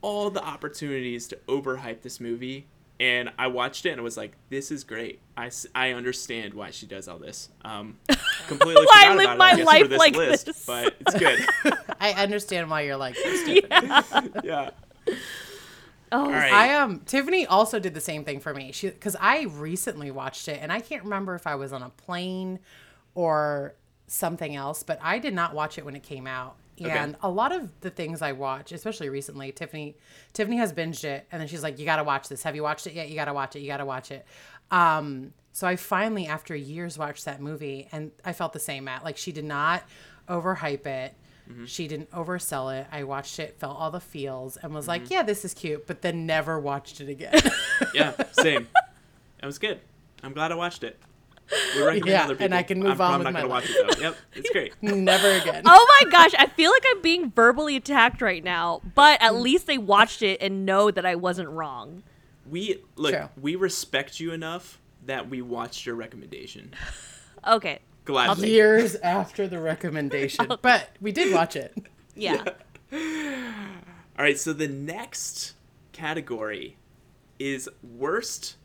all the opportunities to overhype this movie. And I watched it and I was like, this is great. I understand why she does all this. Completely why I live my life this like list, this. But it's good. I understand why you're like this, Tiffany. Yeah. Oh, right. Tiffany also did the same thing for me. Because I recently watched it, and I can't remember if I was on a plane or something else, but I did not watch it when it came out. And a lot of the things I watch, especially recently, Tiffany has binged it, and then she's like, you got to watch this. Have you watched it yet? You got to watch it. You got to watch it. So I finally, after years, watched that movie, and I felt the same, Matt. Like, she did not overhype it. Mm-hmm. She didn't oversell it. I watched it, felt all the feels, and was like, yeah, this is cute, but then never watched it again. Yeah, same. It was good. I'm glad I watched it. We recommend other people. And I can move on with my life. I'm not going to watch it, though. Yep, it's great. Never again. Oh, my gosh. I feel like I'm being verbally attacked right now, but at least they watched it and know that I wasn't wrong. We respect you enough that we watched your recommendation. Okay. Gladly. Years after the recommendation. But we did watch it. Yeah. All right, so the next category is worst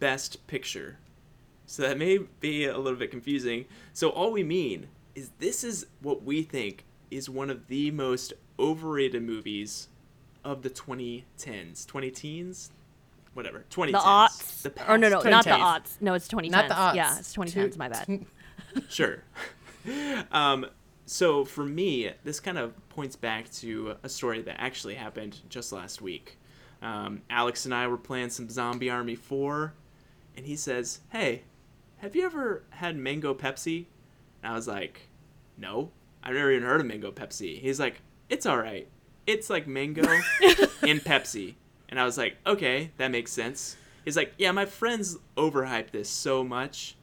best picture. So that may be a little bit confusing. So all we mean is this is what we think is one of the most overrated movies of the 2010s. 2010s? Whatever. 2010s. The aughts. The past. Oh, no, not the aughts. No, it's 2010s. Not the aughts. Yeah, it's 2010s. My bad. Sure. So for me, this kind of points back to a story that actually happened just last week. Alex and I were playing some Zombie Army 4, and he says, hey, have you ever had mango Pepsi? And I was like, no, I've never even heard of mango Pepsi. He's like, it's all right. It's like mango and Pepsi. And I was like, okay, that makes sense. He's like, yeah, my friends overhyped this so much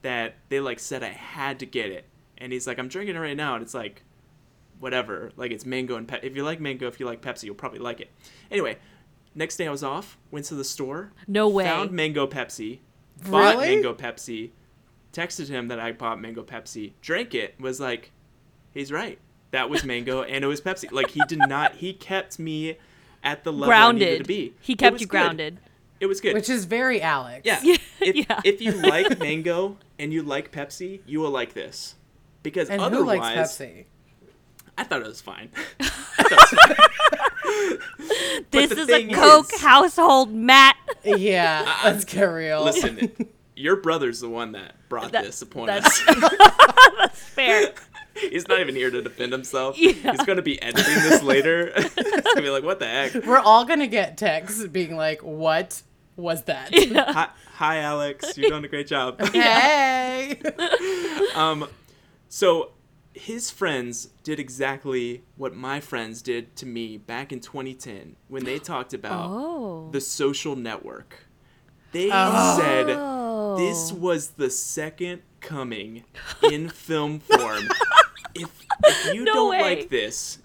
that they, like, said I had to get it. And he's like, I'm drinking it right now. And it's like, whatever. Like, it's mango and Pepsi. If you like mango, if you like Pepsi, you'll probably like it. Anyway, next day I was off, went to the store. No way. Found mango Pepsi. Bought mango Pepsi, texted him that I bought mango Pepsi, drank it, was like, he's right. That was mango and it was Pepsi. Like, he kept me at the level grounded. I needed to be. He kept you grounded. Good. It was good. Which is very Alex. Yeah. If you like mango and you like Pepsi, you will like this. Because and otherwise. Who likes Pepsi? I thought it was fine. This is a Coke household, Matt. Yeah, let's get real. Listen, your brother's the one that brought this upon us. That's fair. He's not even here to defend himself. Yeah. He's going to be editing this later. He's going to be like, what the heck? We're all going to get texts being like, what was that? Yeah. Hi, Alex. You're doing a great job. Hey. So his friends did exactly what my friends did to me back in 2010 when they talked about The Social Network. They said this was the second coming in film form. If you don't like this,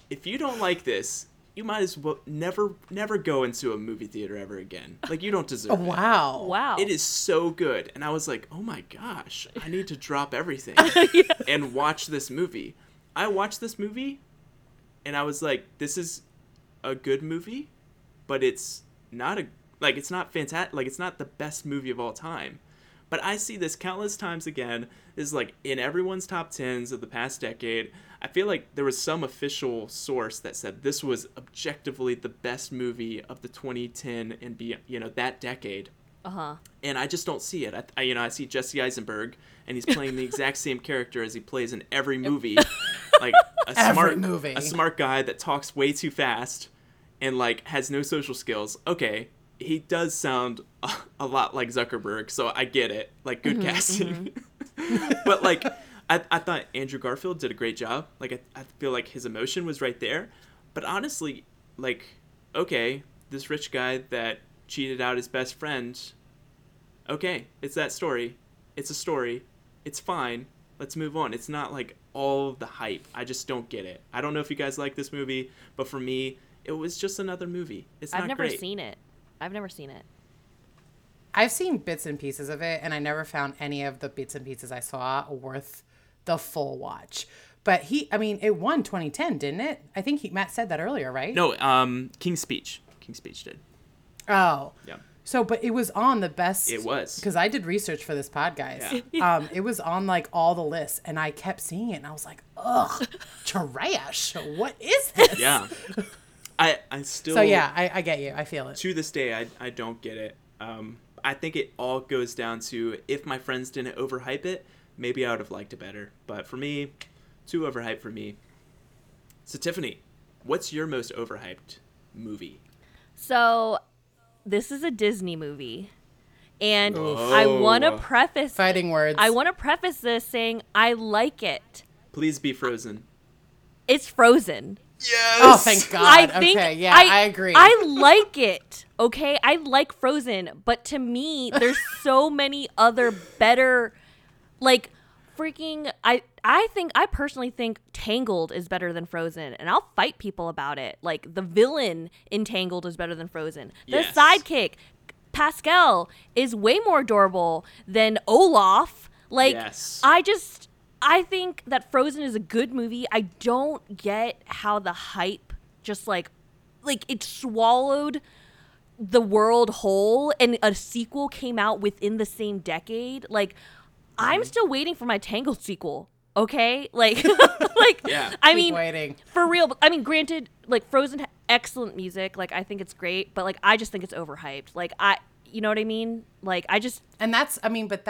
you might as well never go into a movie theater ever again. Like, you don't deserve it. Wow. It is so good. And I was like, oh my gosh, I need to drop everything and watch this movie. I watched this movie and I was like, this is a good movie, but it's not a Like, it's not fantastic. Like, it's not the best movie of all time. But I see this countless times again. This is, like, in everyone's top tens of the past decade. I feel like there was some official source that said this was objectively the best movie of the 2010 and beyond, you know, that decade. Uh-huh. And I just don't see it. I you know, I see Jesse Eisenberg, and he's playing the exact same character as he plays in every movie. Like, a smart guy that talks way too fast and, like, has no social skills. Okay. He does sound a lot like Zuckerberg, so I get it. Like, good casting. Mm-hmm. But, like, I thought Andrew Garfield did a great job. Like, I feel like his emotion was right there. But honestly, like, okay, this rich guy that cheated out his best friend, okay, it's that story. It's a story. It's fine. Let's move on. It's not, like, all the hype. I just don't get it. I don't know if you guys like this movie, but for me, it was just another movie. It's not great. I've never seen it. I've seen bits and pieces of it, and I never found any of the bits and pieces I saw worth the full watch. But it won 2010, didn't it? I think Matt said that earlier, right? No, King's Speech. King's Speech did. Oh. Yeah. So, but it was on the best. It was. Because I did research for this pod, guys. Yeah. It was on, like, all the lists, and I kept seeing it, and I was like, ugh, trash. What is this? Yeah. I still... So, yeah, I get you. I feel it. To this day, I don't get it. I think it all goes down to, if my friends didn't overhype it, maybe I would have liked it better. But for me, too overhyped for me. So, Tiffany, what's your most overhyped movie? So, this is a Disney movie. And I want to preface... Fighting words. I want to preface this saying I like it. Please be Frozen. It's Frozen. Yes. Oh, thank God. I agree. I like it. Okay. I like Frozen, but to me, there's so many other better, like, freaking. I personally think Tangled is better than Frozen, and I'll fight people about it. Like, the villain in Tangled is better than Frozen. The sidekick, Pascal, is way more adorable than Olaf. Like, I think that Frozen is a good movie. I don't get how the hype just, like it swallowed the world whole, and a sequel came out within the same decade. Like, I'm still waiting for my Tangled sequel, okay? Like, for real. I mean, granted, like, Frozen, excellent music. Like, I think it's great, but, like, I just think it's overhyped. Like, you know what I mean? Like, I just... And that's, I mean, but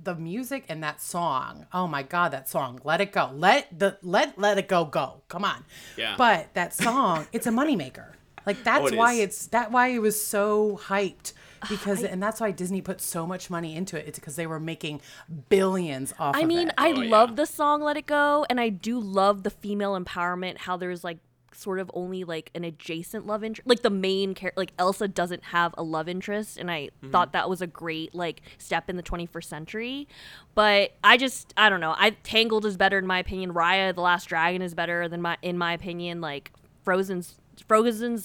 the music and that song. Oh, my God, that song. Let it go. Let it go. Come on. Yeah. But that song, it's a moneymaker. Like, that's why it was so hyped. Because, and that's why Disney put so much money into it. It's because they were making billions off of it. I mean, I love the song Let It Go. And I do love the female empowerment, how there's, like, sort of only, like, an adjacent love interest, like, the main character, like, Elsa doesn't have a love interest, and I thought that was a great, like, step in the 21st century. But I don't know, Tangled is better in my opinion. Raya the Last Dragon is better than my opinion. Like, Frozen's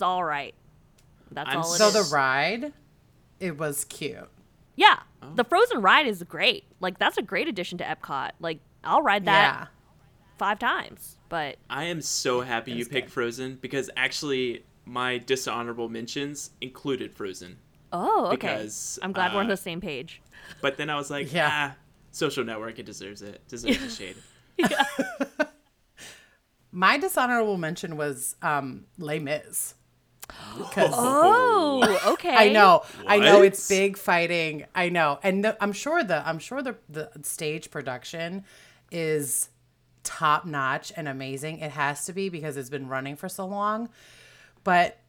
all right. That's all it is. So the ride, it was cute. Yeah. Oh. The Frozen ride is great. Like, that's a great addition to Epcot. Like, I'll ride that 5 times. But I am so happy you picked Frozen, because actually my dishonorable mentions included Frozen. Oh, okay. Because, I'm glad we're on the same page. But then I was like, Social Network, it deserves it. Deserves a shade. Yeah. My dishonorable mention was Les Mis. Oh, okay. I know. What? I know, it's big fighting. I know. And I'm sure the stage production is top notch and amazing. It has to be, because it's been running for so long. But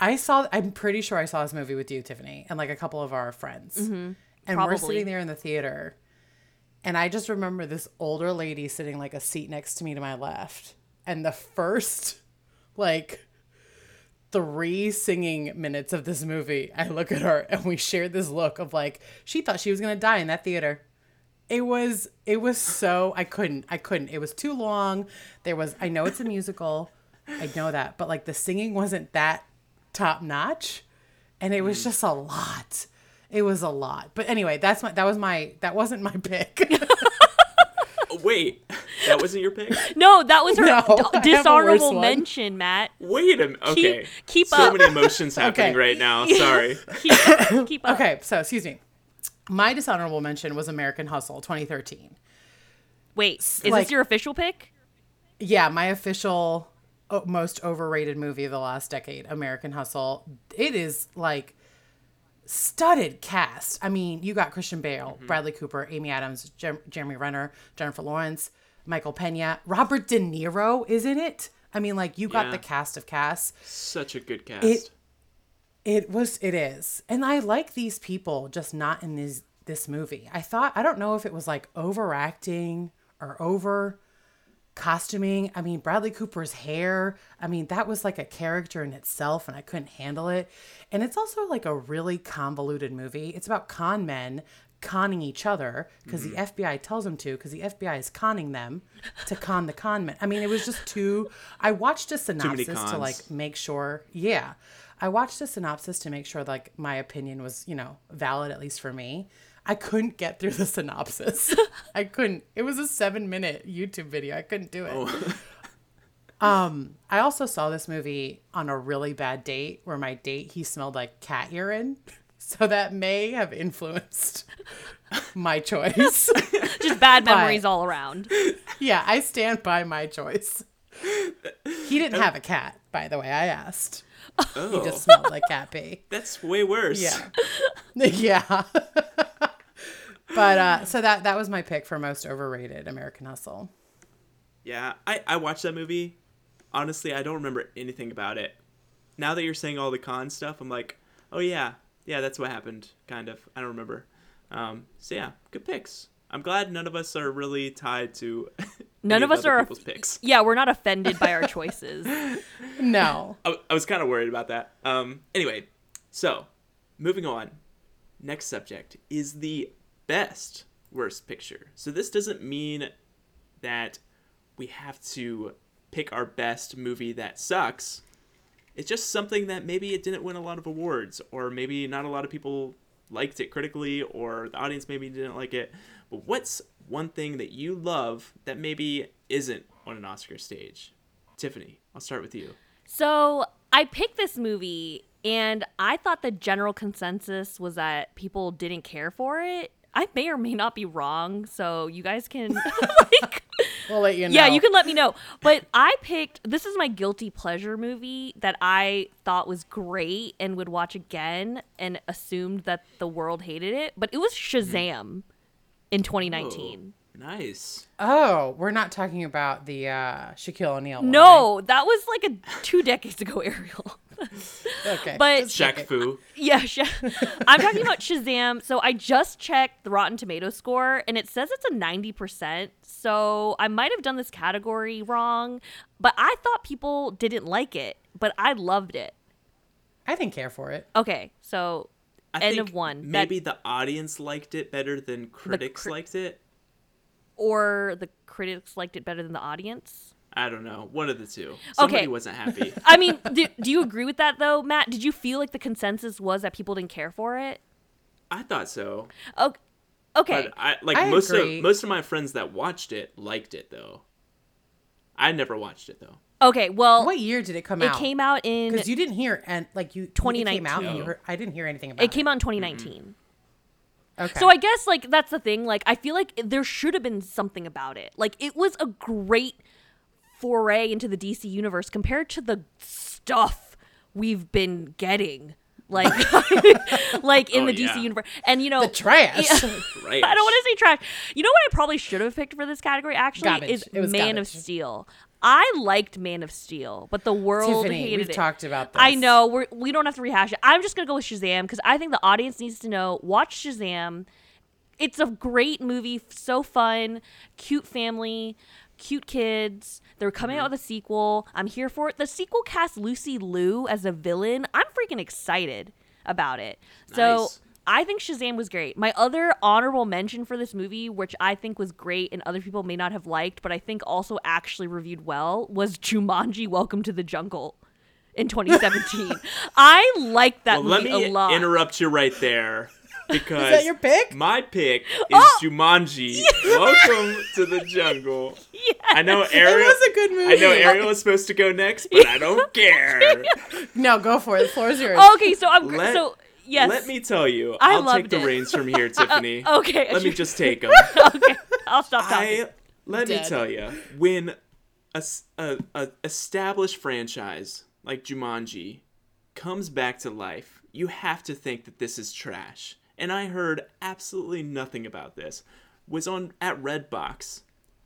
I'm pretty sure I saw this movie with you, Tiffany, and, like, a couple of our friends. Mm-hmm. And we're sitting there in the theater, and I just remember this older lady sitting, like, a seat next to me to my left, and the first, like, 3 singing minutes of this movie, I look at her, and we shared this look of, like, she thought she was gonna die in that theater. It was so, I couldn't. It was too long. I know it's a musical. I know that. But, like, the singing wasn't that top notch. And it was just a lot. It was a lot. But anyway, that wasn't my pick. Wait, That wasn't your pick? No, that was her dishonorable mention, Matt. Wait a minute. Okay. Keep up. So many emotions happening right now. Sorry. Keep up. Okay, so excuse me. My dishonorable mention was American Hustle 2013. Wait, is this your official pick? Yeah, my official most overrated movie of the last decade, American Hustle. It is like studded cast. I mean, you got Christian Bale, mm-hmm. Bradley Cooper, Amy Adams, Jeremy Renner, Jennifer Lawrence, Michael Pena, Robert De Niro is in it. I mean, like, you got the cast of casts. Such a good cast. It is. And I like these people, just not in this movie. I don't know if it was like overacting or over costuming. I mean, Bradley Cooper's hair, I mean, that was like a character in itself and I couldn't handle it. And it's also like a really convoluted movie. It's about con men conning each other because mm-hmm. the FBI tells them to, because the FBI is conning them to con the con men. I mean, it was just I watched a synopsis to like make sure. Yeah. I watched a synopsis to make sure like my opinion was, valid, at least for me. I couldn't get through the synopsis. I couldn't. It was a 7-minute YouTube video. I couldn't do it. Oh. I also saw this movie on a really bad date where my date, he smelled like cat urine. So that may have influenced my choice. Just bad memories all around. Yeah, I stand by my choice. He didn't have a cat, by the way. I asked. Oh. He just smelled like cat pee. That's way worse. Yeah. Yeah. But so that was my pick for most overrated, American Hustle. Yeah, I watched that movie. Honestly, I don't remember anything about it. Now that you're saying all the con stuff, I'm like, oh yeah, that's what happened, kind of. I don't remember. So yeah, good picks. I'm glad none of us are really tied to none of us are people's picks. Yeah, we're not offended by our choices. No. I was kind of worried about that. Anyway, so moving on. Next subject is the best worst picture. So this doesn't mean that we have to pick our best movie that sucks. It's just something that maybe it didn't win a lot of awards, or maybe not a lot of people liked it critically, or the audience maybe didn't like it. But what's one thing that you love that maybe isn't on an Oscar stage? Tiffany, I'll start with you. So I picked this movie, and I thought the general consensus was that people didn't care for it. I may or may not be wrong, so you guys can, we'll let you know. Yeah, you can let me know. But this is my guilty pleasure movie that I thought was great and would watch again and assumed that the world hated it. But it was Shazam in 2019. Oh, nice. Oh, we're not talking about the Shaquille O'Neal one. No, right? That was like 2 decades ago, Ariel. Okay. But Shaq Fu. Yeah, I'm talking about Shazam. So I just checked the Rotten Tomatoes score and it says it's a 90%. So I might have done this category wrong, but I thought people didn't like it, but I loved it. I didn't care for it. Okay. So I think maybe the audience liked it better than critics liked it. Or the critics liked it better than the audience. I don't know. One of the two. Somebody wasn't happy. I mean, do you agree with that, though, Matt? Did you feel like the consensus was that people didn't care for it? I thought so. Okay. But most of my friends that watched it liked it, though. I never watched it, though. Okay, well. What year did it come out? It came out in. Because you didn't hear. And, 2019. It came out and I didn't hear anything about it. It came out in 2019. Mm-hmm. Okay. So I guess, that's the thing. I feel like there should have been something about it. It was a great foray into the DC universe compared to the stuff we've been getting in the DC universe, and the trash. Right. I don't want to say trash. You know what I probably should have picked for this category actually is Man of Steel. I liked Man of Steel, but the world hated it. Tiffany, we've talked about this. I know we don't have to rehash it. I'm just gonna go with Shazam because I think the audience needs to know. Watch Shazam. It's a great movie. So fun, cute family. Cute kids. They're coming out with a sequel. I'm here for it. The sequel cast Lucy Liu as a villain. I'm freaking excited about it. Nice. So I think Shazam was great. My other honorable mention for this movie, which I think was great and other people may not have liked, but I think also actually reviewed well, was Jumanji: Welcome to the Jungle in 2017. I liked that movie a lot. Let me interrupt you right there. Because is that your pick? My pick is Jumanji. Yeah. Welcome to the Jungle. Yes. I know Ariel. It was a good movie. I know Ariel is supposed to go next, but I don't care. No, go for it. The floor is yours. Oh, okay, so I'm yes. Let me tell you. I'll take the reins from here, Tiffany. Okay. Let me just take them. Okay. I'll stop talking. Let me tell you, when a established franchise like Jumanji comes back to life, you have to think that this is trash. And I heard absolutely nothing about this. Was on at Redbox,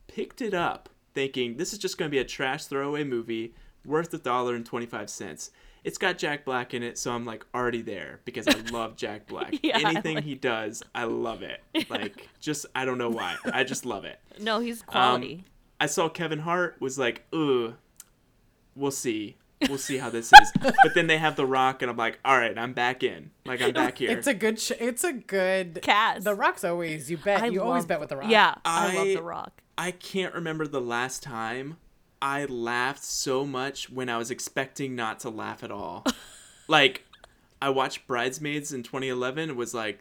picked it up, thinking this is just going to be a trash throwaway movie worth $1.25. It's got Jack Black in it, so I'm like already there because I love Jack Black. Yeah, anything he does, I love it. Like, just, I don't know why. I just love it. No, he's quality. I saw Kevin Hart, was like, ugh, we'll see. We'll see how this is. But then they have The Rock, and I'm like, all right, I'm back in. Like, I'm back here. It's a good cast. The Rock's always, you bet. You always bet with The Rock. Yeah, I love The Rock. I can't remember the last time I laughed so much when I was expecting not to laugh at all. Like, I watched Bridesmaids in 2011 and was like,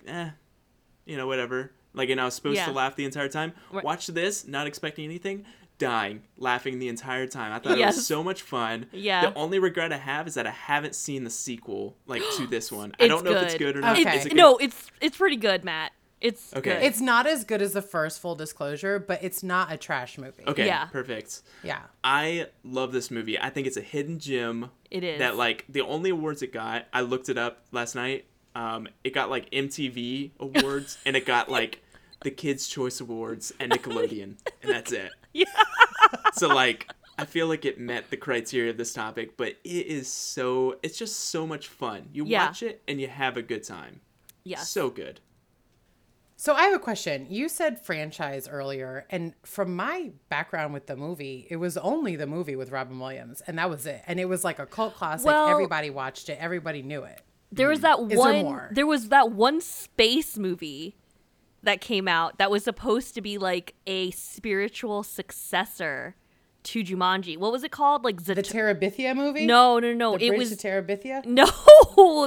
whatever. Like, and I was supposed to laugh the entire time. Watch this, not expecting anything, dying, laughing the entire time. I thought it was so much fun. Yeah. The only regret I have is that I haven't seen the sequel, like, to this one. I don't know if it's good or not. Okay. Is it good? No, it's pretty good, Matt. It's okay. Good. It's not as good as the first, full disclosure, but it's not a trash movie. Okay, perfect. Yeah. I love this movie. I think it's a hidden gem. It is. That, like, the only awards it got, I looked it up last night, it got, like, MTV awards, and it got, like, the Kids' Choice Awards and Nickelodeon, and that's it. Yeah. So, like, I feel like it met the criteria of this topic, but it's just so much fun. You watch it, and you have a good time. Yeah. So good. So I have a question. You said franchise earlier, and from my background with the movie, it was only the movie with Robin Williams, and that was it. And it was like a cult classic. Well, everybody watched it. Everybody knew it. There was that one space movie that came out that was supposed to be like a spiritual successor to Jumanji. What was it called? Like the Terabithia movie? No. The Bridge to Terabithia? No,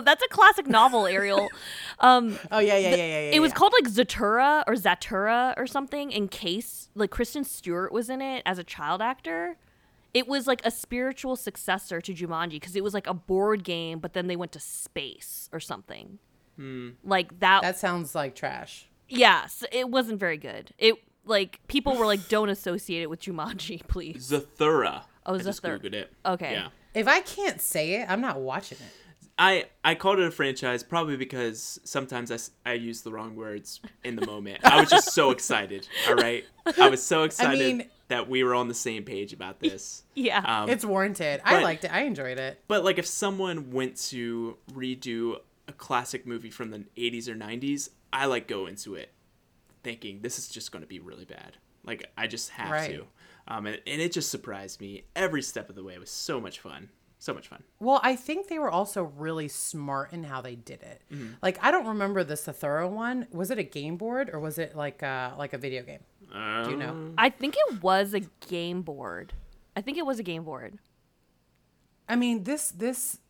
that's a classic novel, Ariel. It was called like Zatura or something. In case, like, Kristen Stewart was in it as a child actor. It was like a spiritual successor to Jumanji because it was like a board game, but then they went to space or something. Like that. That sounds like trash. Yeah, so it wasn't very good. It. Like, people were like, don't associate it with Jumanji, please. Zathura. Oh, Zathura. I just Googled it. Okay. Yeah. If I can't say it, I'm not watching it. I called it a franchise probably because sometimes I use the wrong words in the moment. I was just so excited, all right? I was so excited that we were on the same page about this. Yeah. It's warranted. I liked it. I enjoyed it. But, like, if someone went to redo a classic movie from the 80s or 90s, I, like, go into it thinking this is just going to be really bad. Like, I just have to. And it just surprised me every step of the way. It was so much fun. So much fun. Well, I think they were also really smart in how they did it. Mm-hmm. Like, I don't remember the Sathura one. Was it a game board or was it like a video game? Do you know? I think it was a game board. I mean, this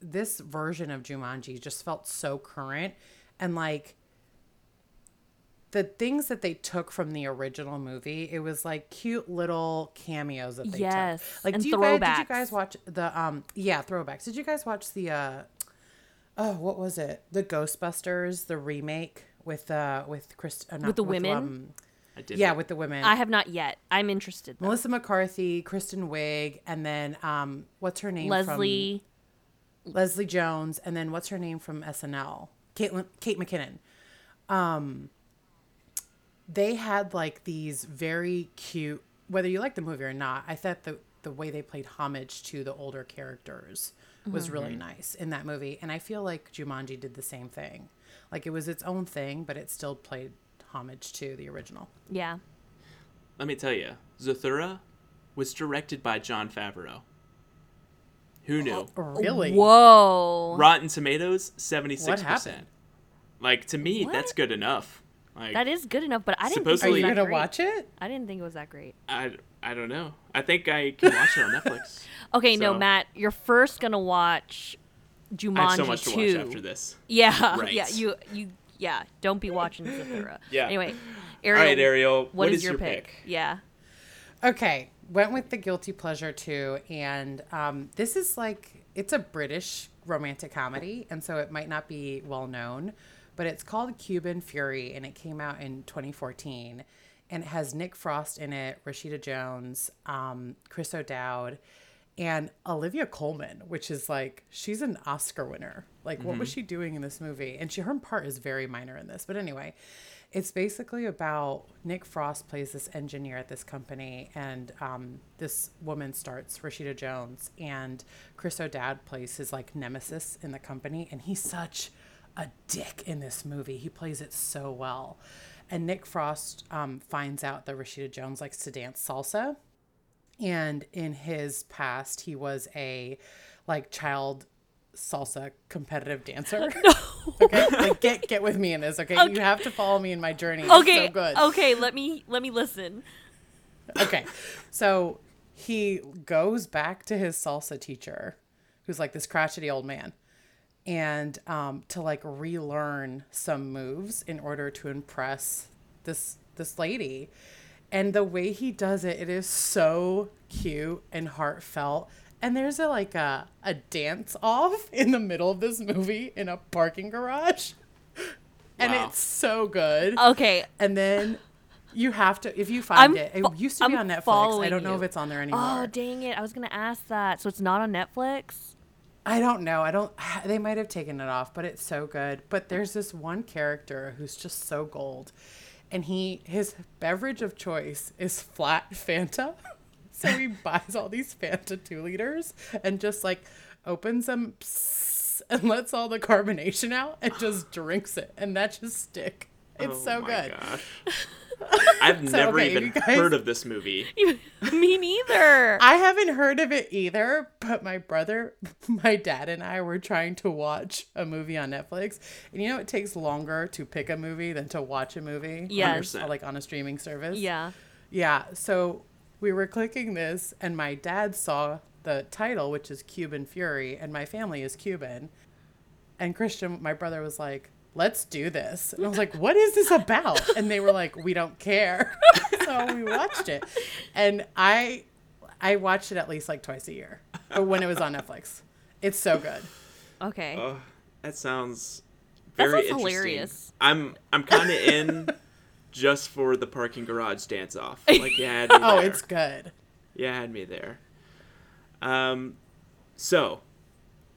version of Jumanji just felt so current, and like, the things that they took from the original movie, it was like cute little cameos that they took. Like, and did you guys watch the throwbacks? Did you guys watch the what was it? The Ghostbusters, the remake with the women? I did. Yeah, with the women. I have not yet. I'm interested though. Melissa McCarthy, Kristen Wiig, and then what's her name? Leslie Jones, and then what's her name from SNL? Kate McKinnon. They had like these very cute, whether you like the movie or not, I thought the way they played homage to the older characters was really nice in that movie. And I feel like Jumanji did the same thing. Like, it was its own thing, but it still played homage to the original. Yeah. Let me tell you, Zathura was directed by Jon Favreau. Who knew? Oh, really? Whoa. Rotten Tomatoes, 76%. What happened? Like, to me, that's good enough. Like, that is good enough, but I didn't think it was that great. Are you going to watch it? I didn't think it was that great. I don't know. I think I can watch it on Netflix. Okay, so. No, Matt, you're first going to watch Jumanji 2. I have so much to watch after this. Yeah. Right. Yeah, you Yeah, don't be watching Zathura. Yeah. Anyway, Ariel. All right, Ariel. What is your pick? Yeah. Okay, went with the guilty pleasure too, and this is like it's a British romantic comedy, and so it might not be well known, but it's called Cuban Fury, and it came out in 2014, and it has Nick Frost in it, Rashida Jones, Chris O'Dowd, and Olivia Colman, which is like, she's an Oscar winner. Like, mm-hmm. What was she doing in this movie? And her part is very minor in this. But anyway, it's basically about Nick Frost plays this engineer at this company. And this woman starts, Rashida Jones. And Chris O'Dowd plays his, like, nemesis in the company. And he's such a dick in this movie. He plays it so well. And Nick Frost finds out that Rashida Jones likes to dance salsa. And in his past, he was a, like, child salsa competitive dancer. No. Okay? Like, get with me in this, okay? Okay? You have to follow me in my journey. Okay. It's so good. Okay, let me listen. Okay. So he goes back to his salsa teacher, who's, like, this crotchety old man, and to, like, relearn some moves in order to impress this lady. And the way he does it, it is so cute and heartfelt. And there's a dance off in the middle of this movie in a parking garage. Wow. And it's so good. Okay. And then you have to, if you find it used to be on Netflix. I don't know if it's on there anymore. Oh, dang it. I was going to ask that. So it's not on Netflix? I don't know. They might have taken it off, but it's so good. But there's this one character who's just so gold. And his beverage of choice is flat Fanta. So he buys all these Fanta 2 liters and just, like, opens them and lets all the carbonation out and just drinks it. And that just stick. It's so good. Gosh. I've never even heard of this movie. Me neither. I haven't heard of it either, but my dad and I were trying to watch a movie on Netflix. And you know, it takes longer to pick a movie than to watch a movie. Yeah. Like, on a streaming service. Yeah. Yeah. So we were clicking this, and my dad saw the title, which is Cuban Fury, and my family is Cuban. And Christian, my brother, was like, "Let's do this." And I was like, "What is this about?" And they were like, "We don't care." So we watched it. And I watched it at least, like, twice a year, or when it was on Netflix. It's so good. Okay. Oh, that sounds very interesting. Hilarious. I'm kind of in just for the parking garage dance off. Like, you had me there. Oh, it's good. You had me there. So,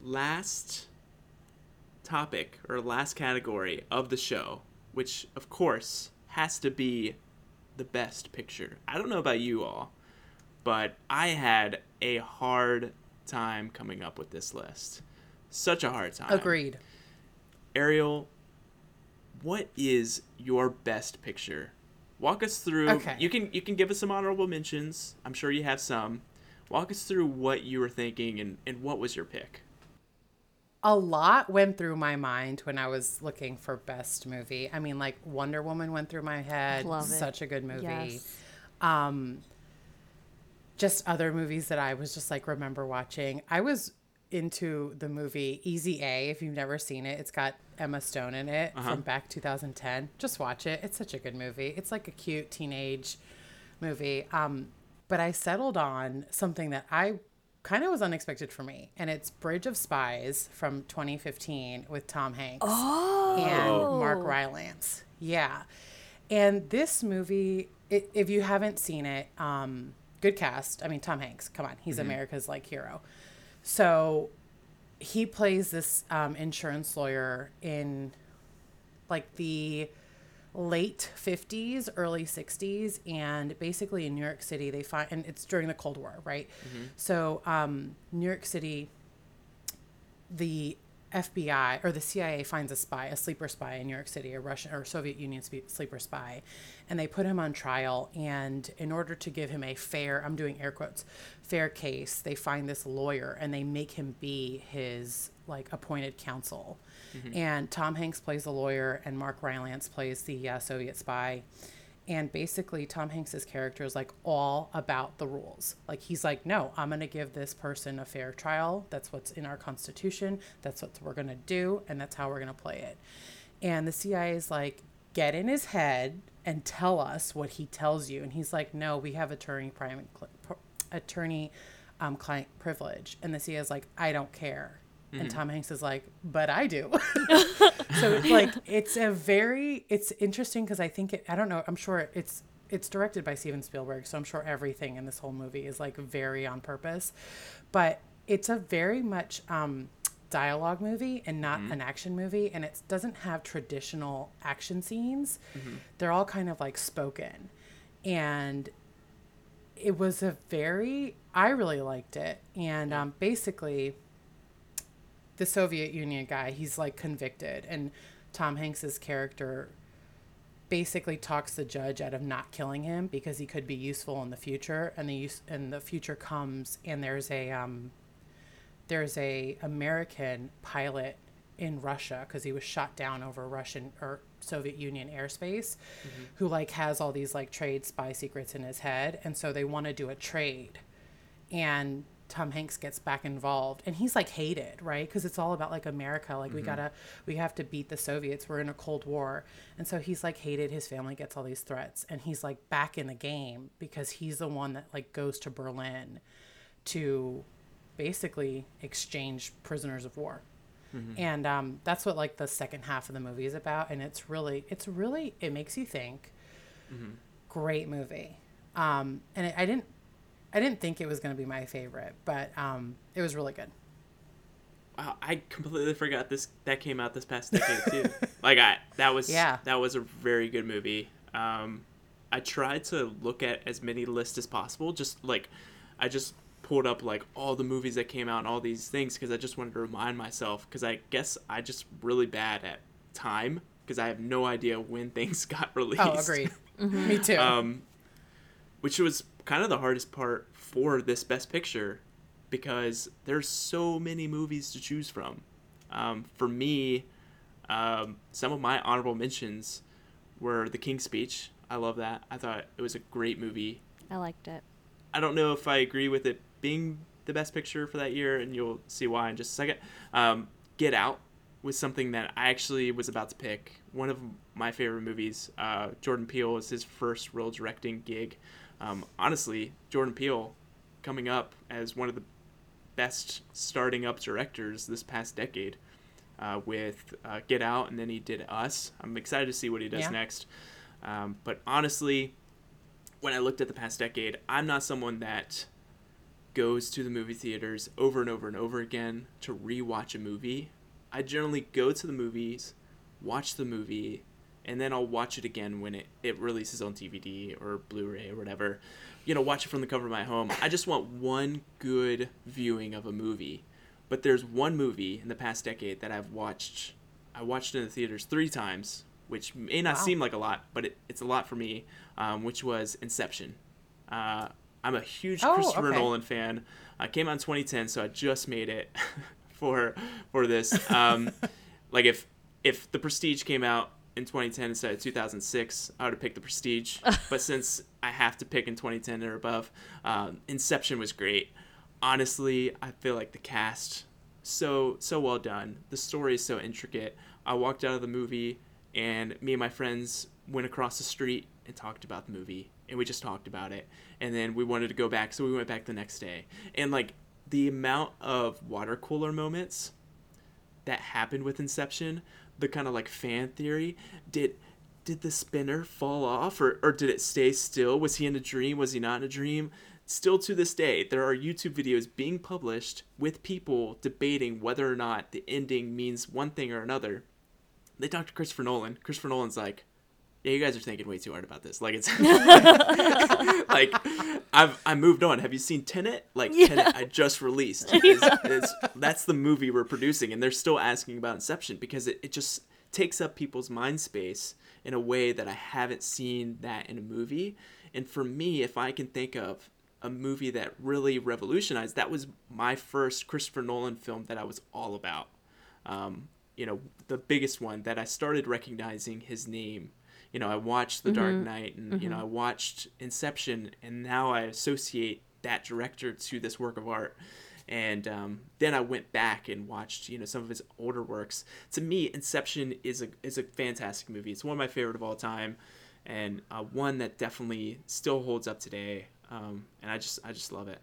last topic or last category of the show, which of course has to be the best picture. I don't know about you all, but I had a hard time coming up with this list. Such a hard time. Agreed. Ariel, what is your best picture? Walk us through. Okay. You can give us some honorable mentions. I'm sure you have some. Walk us through what you were thinking and what was your pick. A lot went through my mind when I was looking for best movie. I mean, like, Wonder Woman went through my head. Love it. Such a good movie. Yes. Just other movies that I was just, like, remember watching. I was into the movie Easy A, if you've never seen it. It's got Emma Stone in it from back 2010. Just watch it. It's such a good movie. It's like a cute teenage movie. But I settled on something that I kind of was unexpected for me, and it's Bridge of Spies from 2015 with Tom Hanks and Mark Rylance. Yeah. And this movie, if you haven't seen it, good cast. I mean, Tom Hanks, come on, he's America's, like, hero. So he plays this insurance lawyer in, like, the late 50s, early 60s, and basically in New York City they find, and it's during the Cold War, right? Mm-hmm. So New York City, the FBI or the CIA finds a sleeper spy in New York City, a Russian or Soviet Union sleeper spy, and they put him on trial, and in order to give him a fair, I'm doing air quotes, fair case, they find this lawyer and they make him be his, like, appointed counsel. Mm-hmm. And Tom Hanks plays the lawyer and Mark Rylance plays the Soviet spy. And basically Tom Hanks's character is, like, all about the rules. Like, he's like, "No, I'm going to give this person a fair trial. That's what's in our Constitution. That's what we're going to do. And that's how we're going to play it." And the CIA is like, get in his head and tell us what he tells you. And he's like, no, we have attorney client privilege. And the CIA is like, I don't care. Mm-hmm. And Tom Hanks is like, but I do. So it's like, it's interesting because I think it, I don't know, I'm sure it's directed by Steven Spielberg. So I'm sure everything in this whole movie is like very on purpose, but it's a very much dialogue movie and not an action movie. And it doesn't have traditional action scenes. Mm-hmm. They're all kind of like spoken. And it was I really liked it. And basically the Soviet Union guy, he's like convicted, and Tom Hanks's character basically talks the judge out of not killing him because he could be useful in the future. And the future comes, and there's a American pilot in Russia because he was shot down over Russian or Soviet Union airspace, mm-hmm. who like has all these like trade spy secrets in his head. And so they want to do a trade, and Tom Hanks gets back involved, and he's like hated, right? Because it's all about like America, like mm-hmm. we have to beat the Soviets, we're in a Cold War. And so he's like hated, his family gets all these threats, and he's like back in the game because he's the one that like goes to Berlin to basically exchange prisoners of war. Mm-hmm. And that's what like the second half of the movie is about, and it's really it makes you think. Mm-hmm. Great movie. And I didn't think it was going to be my favorite, but it was really good. Wow, I completely forgot that came out this past decade too. Like that was a very good movie. I tried to look at as many lists as possible. Just like I just pulled up like all the movies that came out and all these things because I just wanted to remind myself, because I guess I just really bad at time because I have no idea when things got released. Oh, agreed. Mm-hmm. Me too. Which was kind of the hardest part for this Best Picture, because there's so many movies to choose from. For me, some of my honorable mentions were The King's Speech. I love that. I thought it was a great movie. I liked it. I don't know if I agree with it being the Best Picture for that year, and you'll see why in just a second. Get Out was something that I actually was about to pick. One of my favorite movies. Jordan Peele was his first real directing gig. Honestly, Jordan Peele coming up as one of the best starting up directors this past decade with Get Out, and then he did Us. I'm excited to see what he does next. But honestly, when I looked at the past decade, I'm not someone that goes to the movie theaters over and over and over again to rewatch a movie. I generally go to the movies, watch the movie, and then I'll watch it again when it releases on DVD or Blu-ray or whatever. You know, watch it from the comfort of my home. I just want one good viewing of a movie. But there's one movie in the past decade that I've watched. I watched it in the theaters 3 times, which may not seem like a lot, but it's a lot for me, which was Inception. I'm a huge Christopher Nolan fan. I came out in 2010, so I just made it for this. Like if The Prestige came out in 2010 instead of 2006, I would have picked The Prestige. But since I have to pick in 2010 or above, Inception was great. Honestly, I feel like the cast so well done. The story is so intricate. I walked out of the movie, and me and my friends went across the street and talked about the movie, and we just talked about it. And then we wanted to go back, so we went back the next day. And like the amount of water cooler moments that happened with Inception, the kind of like fan theory, did the spinner fall off or did it stay still? Was he in a dream? Was he not in a dream? Still to this day, there are YouTube videos being published with people debating whether or not the ending means one thing or another. They talked to Christopher Nolan. Christopher Nolan's like, yeah, you guys are thinking way too hard about this. Like, it's like I moved on. Have you seen Tenet? Like, yeah. Tenet I just released. That's the movie we're producing, and they're still asking about Inception because it just takes up people's mind space in a way that I haven't seen that in a movie. And for me, if I can think of a movie that really revolutionized, that was my first Christopher Nolan film that I was all about. You know, the biggest one that I started recognizing his name. You know, I watched The Dark Knight and, you know, I watched Inception, and now I associate that director to this work of art. And then I went back and watched, you know, some of his older works. To me, Inception is a fantastic movie. It's one of my favorite of all time, and one that definitely still holds up today. And I just love it.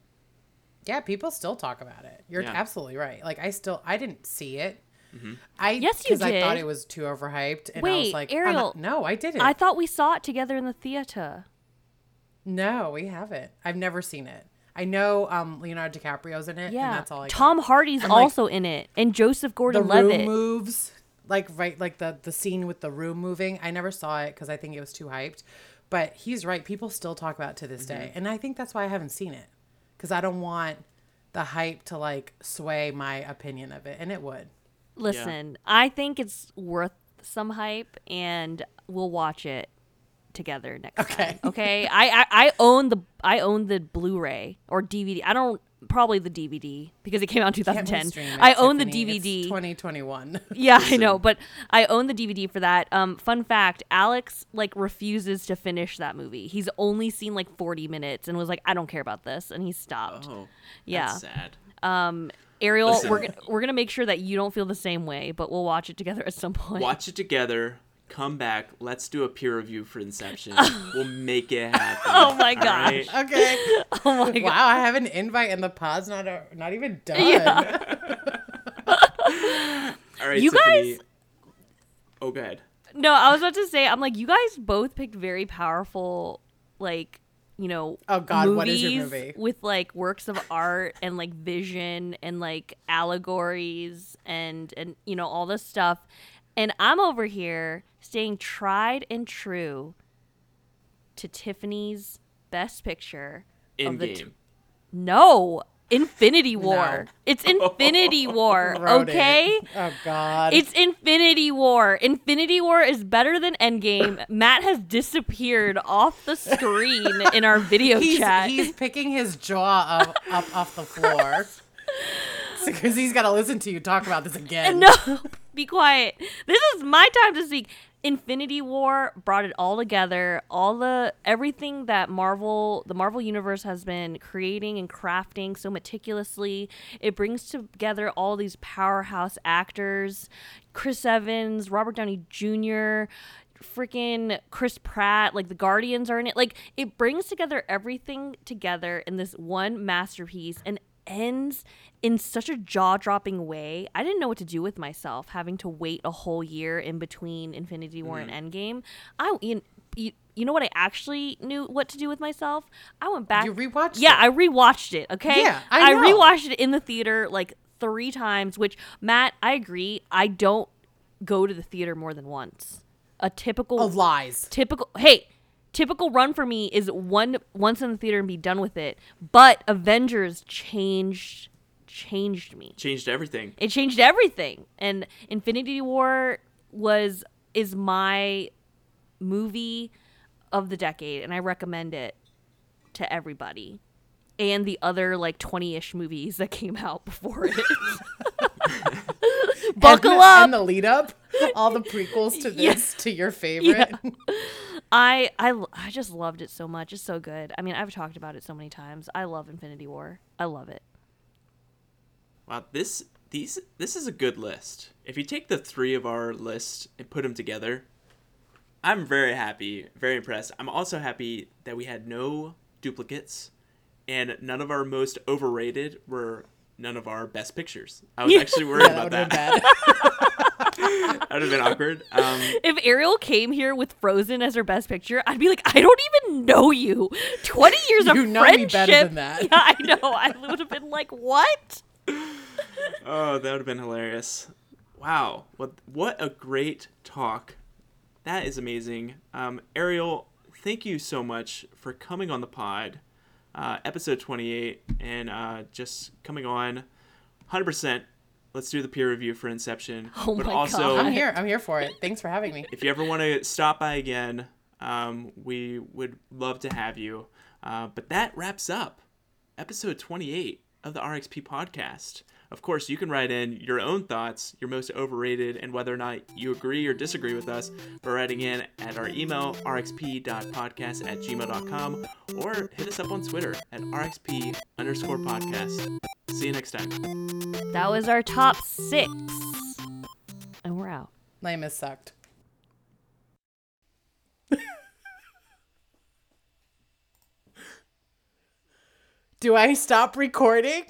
Yeah, people still talk about it. You're absolutely right. Like I didn't see it. Mm-hmm. Yes, you did. Because I thought it was too overhyped, and I was like, Ariel, no, I didn't. I thought we saw it together in the theater. No, we haven't. I've never seen it. I know Leonardo DiCaprio's in it, and that's all I got. Tom Hardy's also in it, and Joseph Gordon-Levitt. The room moves, the scene with the room moving. I never saw it because I think it was too hyped. But he's right. People still talk about it to this day, and I think that's why I haven't seen it, because I don't want the hype to sway my opinion of it, and it would. Listen, I think it's worth some hype, and we'll watch it together next time. Okay. I own the Blu-ray or DVD. I don't probably the DVD because it came out in 2010. I own the DVD. It's 2021. Yeah, I know, but I own the DVD for that. Fun fact: Alex refuses to finish that movie. He's only seen 40 minutes and was like, I don't care about this, and he stopped. Oh, yeah, that's sad. Ariel, listen, we're gonna make sure that you don't feel the same way, but we'll watch it together at some point. Watch it together. Come back. Let's do a peer review for Inception. We'll make it happen. Oh my gosh! Right? Okay. Oh my god! Wow, I have an invite, and the pod's not even done. Yeah. All right, you Tiffany. Guys. Oh, go ahead. No, I was about to say, I'm you guys both picked very powerful, oh god, what is your movie? With works of art and vision and allegories and all this stuff. And I'm over here staying tried and true to Tiffany's best picture of the No, Infinity War. No. It's Infinity War, okay? Oh god. It's Infinity War. Infinity War is better than Endgame. Matt has disappeared off the screen in our video chat. He's picking his jaw up off the floor. Because he's got to listen to you talk about this again. No, be quiet. This is my time to speak. Infinity War brought it all together. Everything that the Marvel Universe has been creating and crafting so meticulously. It brings together all these powerhouse actors. Chris Evans, Robert Downey Jr., freaking Chris Pratt, the Guardians are in it. It brings together everything together in this one masterpiece, and ends in such a jaw-dropping way. I didn't know what to do with myself, having to wait a whole year in between Infinity War and Endgame. You know what? I actually knew what to do with myself. I went back. You rewatched it? Yeah, I rewatched it, okay? Yeah, I know. I rewatched it in the theater 3 times, which, Matt, I agree. I don't go to the theater more than once. A typical... Of lies. Typical run for me is once in the theater and be done with it. But Avengers changed me. Changed everything. It changed everything. And Infinity War is my movie of the decade, and I recommend it to everybody. And the other 20-ish movies that came out before it. Buckle up. And the lead up, all the prequels to this, to your favorite. Yeah. I just loved it so much. It's so good. I mean, I've talked about it so many times. I love Infinity War. I love it. Wow, this is a good list. If you take the 3 of our list and put them together, I'm very happy, very impressed. I'm also happy that we had no duplicates, and none of our most overrated were none of our best pictures. I was actually worried about that. That would have been awkward. If Ariel came here with Frozen as her best picture, I'd be like, I don't even know you. 20 years you of know friendship. Me better than that. Yeah, I know. I would have been like, what? Oh, that would have been hilarious. Wow. What a great talk. That is amazing. Ariel, thank you so much for coming on the pod, episode 28, and just coming on 100%. Let's do the peer review for Inception. Oh my God. I'm here for it. Thanks for having me. If you ever want to stop by again, we would love to have you. But that wraps up episode 28 of the RxP podcast. Of course, you can write in your own thoughts, your most overrated, and whether or not you agree or disagree with us by writing in at our email, rxp.podcast@gmail.com, or hit us up on Twitter at @rxp_podcast. See you next time. That was our top 6. And we're out. Lame is sucked. Do I stop recording?